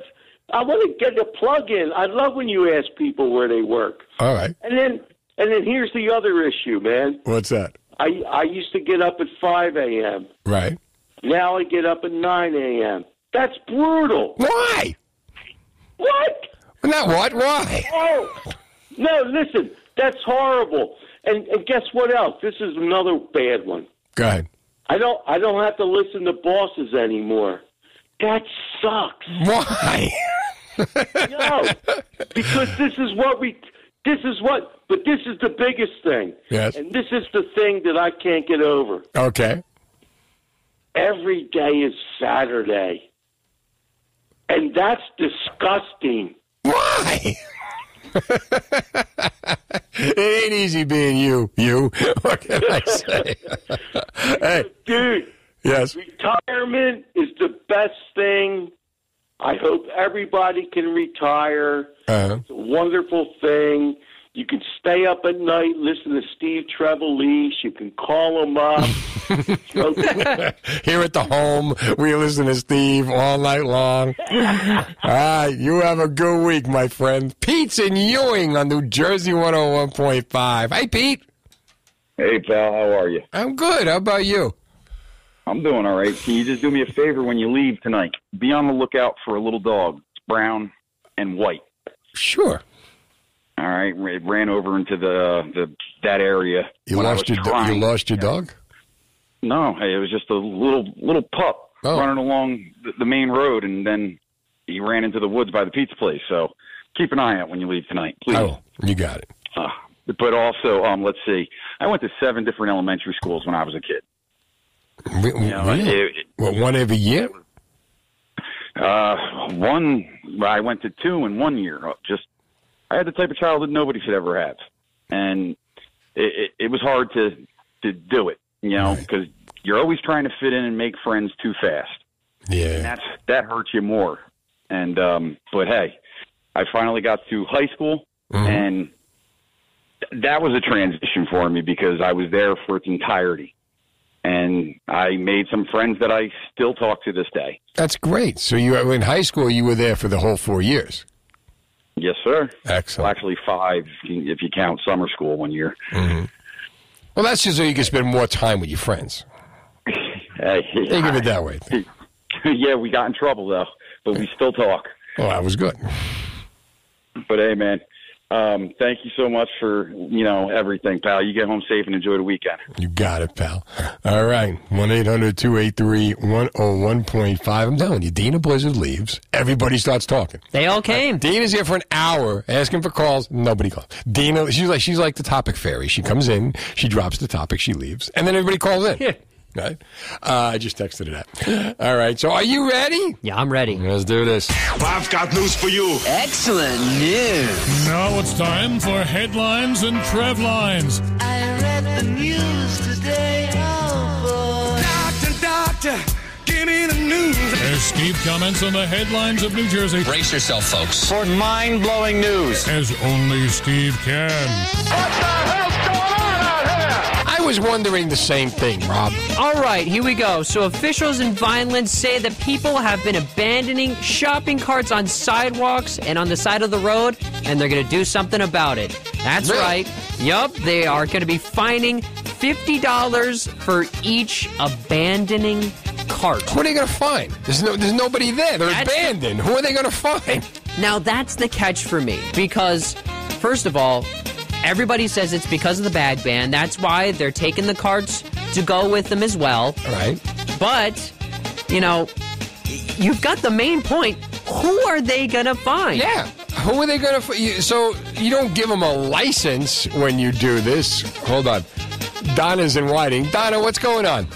I want to get a plug in. I love when you ask people where they work. All right. And then here's the other issue, man. What's that? I used to get up at 5 a.m. Right. Now I get up at 9 a.m. That's brutal. Why? What? Not what? Why? Oh, no, listen. That's horrible. And guess what else? This is another bad one. Go ahead. I don't have to listen to bosses anymore. That sucks. Why? No, because this is the biggest thing. Yes. And this is the thing that I can't get over. Okay. Every day is Saturday. And that's disgusting. Why? It ain't easy being you. What can I say? Hey. Dude, yes. Retirement is the best thing. I hope everybody can retire. Uh-huh. It's a wonderful thing. You can stay up at night, listen to Steve Trevelise. You can call him up. Here at the home, we listen to Steve all night long. You have a good week, my friend. Pete's in Ewing on New Jersey 101.5. Hey, Pete. Hey, pal. How are you? I'm good. How about you? I'm doing all right. Can you just do me a favor when you leave tonight? Be on the lookout for a little dog. It's brown and white. Sure. All right, it ran over into that area. You lost your dog? No, it was just a little pup running along the main road, and then he ran into the woods by the pizza place. So keep an eye out when you leave tonight, please. Oh, you got it. But also, let's see. I went to 7 different elementary schools when I was a kid. One every year? I went to 2 in one year, I had the type of childhood nobody should ever have, and it was hard to do it, you know, because you're always trying to fit in and make friends too fast. Yeah, and that hurts you more. And but hey, I finally got to high school, and that was a transition for me because I was there for its entirety, and I made some friends that I still talk to this day. That's great. So you in high school, you were there for the whole 4 years. Yes, sir. Excellent. Well, actually 5 if you count summer school one year. Mm-hmm. Well, that's just so you can spend more time with your friends. Think of it that way. Yeah, we got in trouble, though, but we still talk. Well, that was good. But, hey, man, thank you so much for, you know, everything, pal. You get home safe and enjoy the weekend. You got it, pal. All right, 1-800-283-101.5. I'm telling you, Dena Blizzard leaves. Everybody starts talking. They all came. Dena's here for an hour asking for calls. Nobody calls. Dena, she's like the topic fairy. She comes in, she drops the topic, she leaves, and then everybody calls in. Yeah. Right? I just texted it out. All right. So are you ready? Yeah, I'm ready. Let's do this. I've got news for you. Excellent news. Now it's time for headlines and trev lines. I read the news today. Oh, boy. Doctor. There's Steve comments on the headlines of New Jersey. Brace yourself, folks, for mind-blowing news. As only Steve can. What the hell's going on out here? I was wondering the same thing, Rob. All right, here we go. So officials in Vineland say that people have been abandoning shopping carts on sidewalks and on the side of the road, and they're going to do something about it. That's really? Right. Yup, they are going to be fining $50 for each abandoning cart. Who are they going to find? There's nobody there. They're abandoned. Who are they going to find? Now, that's the catch for me because, first of all, everybody says it's because of the bag ban. That's why they're taking the carts to go with them as well. All right. But, you know, you've got the main point. Who are they going to find? Yeah. Who are they going to... So you don't give them a license when you do this. Hold on. Donna's in Whiting. Donna, what's going on?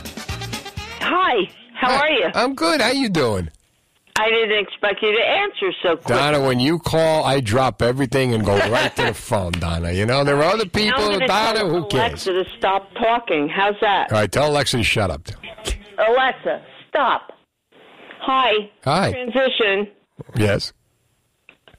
Hi. How are you? I'm good. How you doing? I didn't expect you to answer so quick. Donna, when you call, I drop everything and go right to the phone, Donna. You know, there are other people, Donna, who cares? Tell Alexa to stop talking. How's that? All right, tell Alexa to shut up. Alexa, stop. Hi. Hi. Transition. Yes.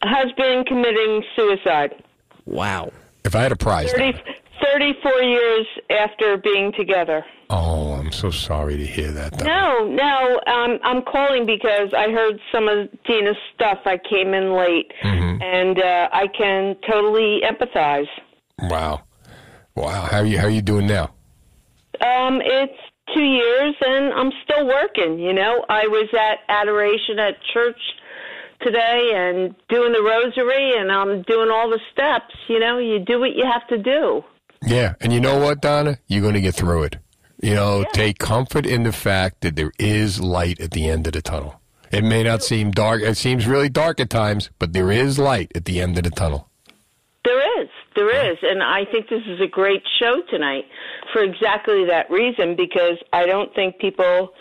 Husband committing suicide. Wow. If I had a prize, 34 years after being together. Oh, I'm so sorry to hear that. No, I'm calling because I heard some of Dena's stuff. I came in late, and I can totally empathize. Wow. Wow. How are you doing now? It's 2 years, and I'm still working, you know. I was at Adoration at church today and doing the rosary, and I'm doing all the steps, you know. You do what you have to do. Yeah, and you know what, Donna? You're going to get through it. You know, Take comfort in the fact that there is light at the end of the tunnel. It may not seem dark. It seems really dark at times, but there is light at the end of the tunnel. There is. And I think this is a great show tonight for exactly that reason, because I don't think people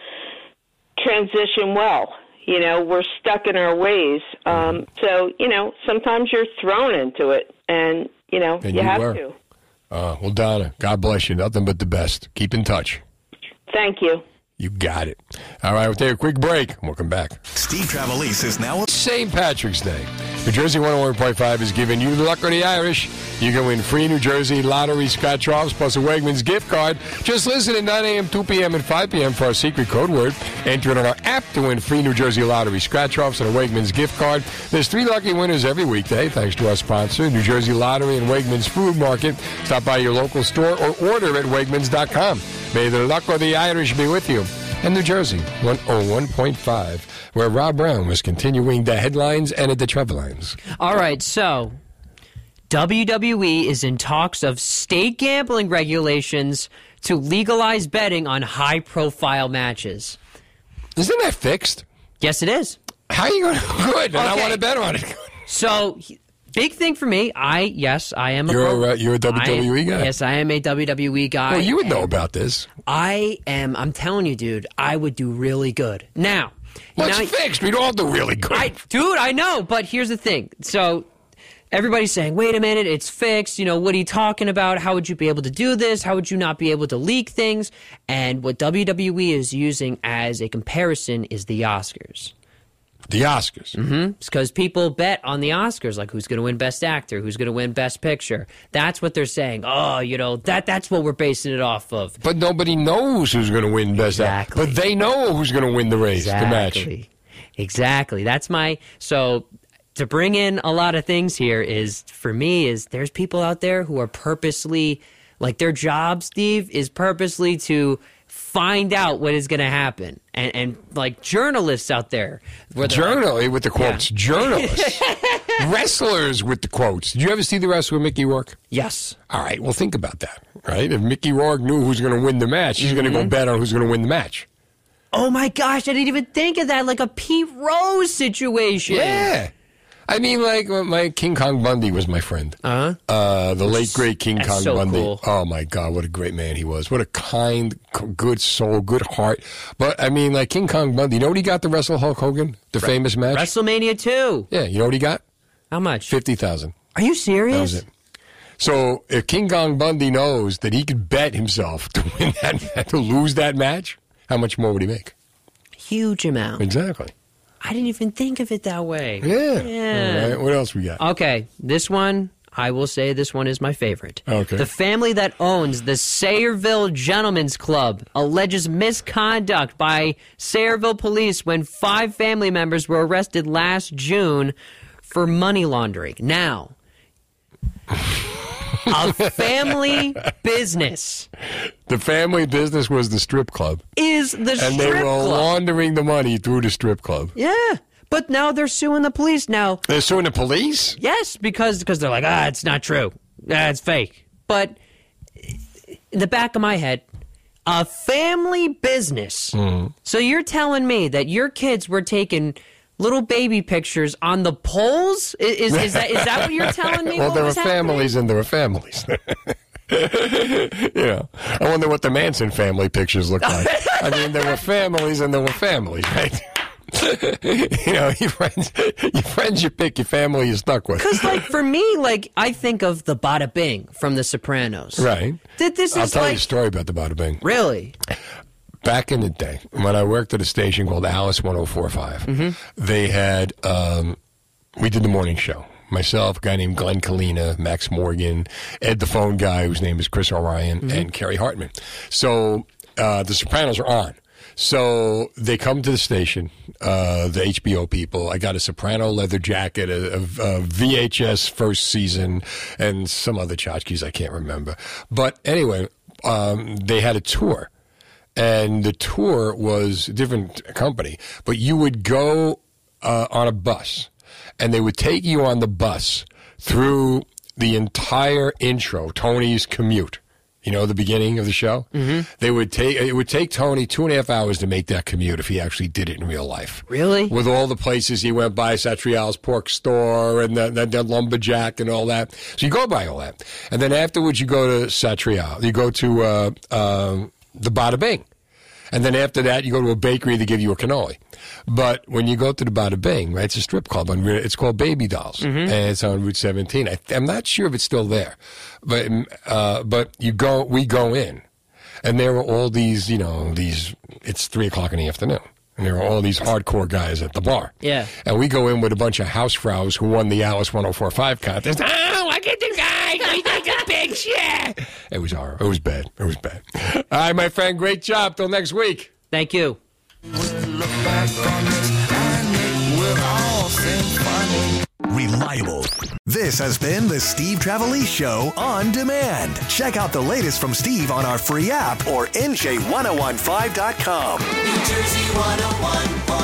transition well. You know, we're stuck in our ways. So, you know, sometimes you're thrown into it, and, you know, and you have to. Well, Donna, God bless you. Nothing but the best. Keep in touch. Thank you. You got it. All right, we'll take a quick break, and we'll come back. Steve Trevelise is now... St. Patrick's Day. New Jersey 101.5 is giving you the luck of the Irish. You can win free New Jersey lottery scotch-offs plus a Wegmans gift card. Just listen at 9 a.m., 2 p.m., and 5 p.m. for our secret code word. Enter it on our app to win free New Jersey lottery scratch-offs and a Wegmans gift card. There's 3 lucky winners every weekday, thanks to our sponsor, New Jersey Lottery and Wegmans Food Market. Stop by your local store or order at Wegmans.com. May the luck of the Irish be with you. And New Jersey 101.5, where Rob Brown was continuing the headlines and at the Trevelines. All right, so WWE is in talks of state gambling regulations to legalize betting on high-profile matches. Isn't that fixed? Yes, it is. How are you going to do it? And I want to bet on it. So... Big thing for me, You're a WWE guy. Yes, I am a WWE guy. Well, you would know about this. I'm telling you, dude, I would do really good. Now. Well, it's fixed. We'd all do really good. I know, but here's the thing. So everybody's saying, wait a minute, it's fixed. You know, what are you talking about? How would you be able to do this? How would you not be able to leak things? And what WWE is using as a comparison is the Oscars. The Oscars. Mm-hmm. It's because people bet on the Oscars, like who's going to win Best Actor, who's going to win Best Picture. That's what they're saying. Oh, you know, that's what we're basing it off of. But nobody knows who's going to win Best Actor. But they know who's going to win the race, the match. Exactly. That's my... So to bring in a lot of things here is, for me, is there's people out there who are purposely... Like their job, Steve, is purposely to... find out what is going to happen. And like journalists out there. With the quotes. Yeah. Journalists. Wrestlers with the quotes. Did you ever see the wrestler Mickey Rourke? Yes. All right. Well, think about that, right? If Mickey Rourke knew who's going to win the match, he's going to go bet on who's going to win the match. Oh, my gosh. I didn't even think of that. Like a Pete Rose situation. Yeah. I mean, like, my King Kong Bundy was my friend. Uh-huh. The late, great King Kong Bundy. Cool. Oh, my God, what a great man he was. What a kind, good soul, good heart. But, I mean, like, King Kong Bundy, you know what he got to wrestle Hulk Hogan? The famous match? WrestleMania 2. Yeah, you know what he got? How much? $50,000. Are you serious? That was it. So, if King Kong Bundy knows that he could bet himself to win that, to lose that match, how much more would he make? Huge amount. Exactly. I didn't even think of it that way. Yeah. Yeah. All right. What else we got? Okay. This one, I will say this one is my favorite. Okay. The family that owns the Sayreville Gentlemen's Club alleges misconduct by Sayreville police when 5 family members were arrested last June for money laundering. Now, a family business. The family business was the strip club. Is the strip club. And they were laundering the money through the strip club. Yeah. But now they're suing the police now. They're suing the police? Yes, because they're like, it's not true. It's fake. But in the back of my head, a family business. Mm-hmm. So you're telling me that your kids were taking little baby pictures on the poles? Is that what you're telling me? Well, there were families and there were families. Yeah. I wonder what the Manson family pictures look like. I mean, there were families and there were families, right? You know, your friends you pick, your family you're stuck with. Because, like, for me, like, I think of the Bada Bing from The Sopranos. Right. I'll tell you a story about the Bada Bing. Really? Back in the day, when I worked at a station called Alice 104.5, mm-hmm. They had, we did the morning show. Myself, a guy named Glenn Kalina, Max Morgan, Ed the Phone Guy, whose name is Chris O'Ryan, mm-hmm. and Kerry Hartman. So the Sopranos are on. So they come to the station, the HBO people. I got a Soprano leather jacket, a VHS first season, and some other tchotchkes I can't remember. But anyway, they had a tour. And the tour was a different company, but you would go on a bus, and they would take you on the bus through the entire intro, Tony's commute. You know, the beginning of the show? Mm-hmm. It would take Tony 2.5 hours to make that commute if he actually did it in real life. Really? With all the places he went by, Satrial's Pork Store and the Lumberjack and all that. So you go by all that. And then afterwards you go to Satrial. You go to the Bada Bing. And then after that, you go to a bakery to give you a cannoli. But when you go to the Bada Bing, right, it's a strip club. It's called Baby Dolls. Mm-hmm. And it's on Route 17. I'm not sure if it's still there. But we go in. And there were all these, you know, it's 3 o'clock in the afternoon. And there were all these hardcore guys at the bar. Yeah. And we go in with a bunch of housefraus who won the Alice 104.5 contest. Oh, I get the guy. We take a picture. It was horrible. It was bad. It was bad. All right, my friend. Great job. Till next week. Thank you. Reliable. This has been the Steve Trevelise Show on demand. Check out the latest from Steve on our free app or NJ1015.com. New Jersey 101.5.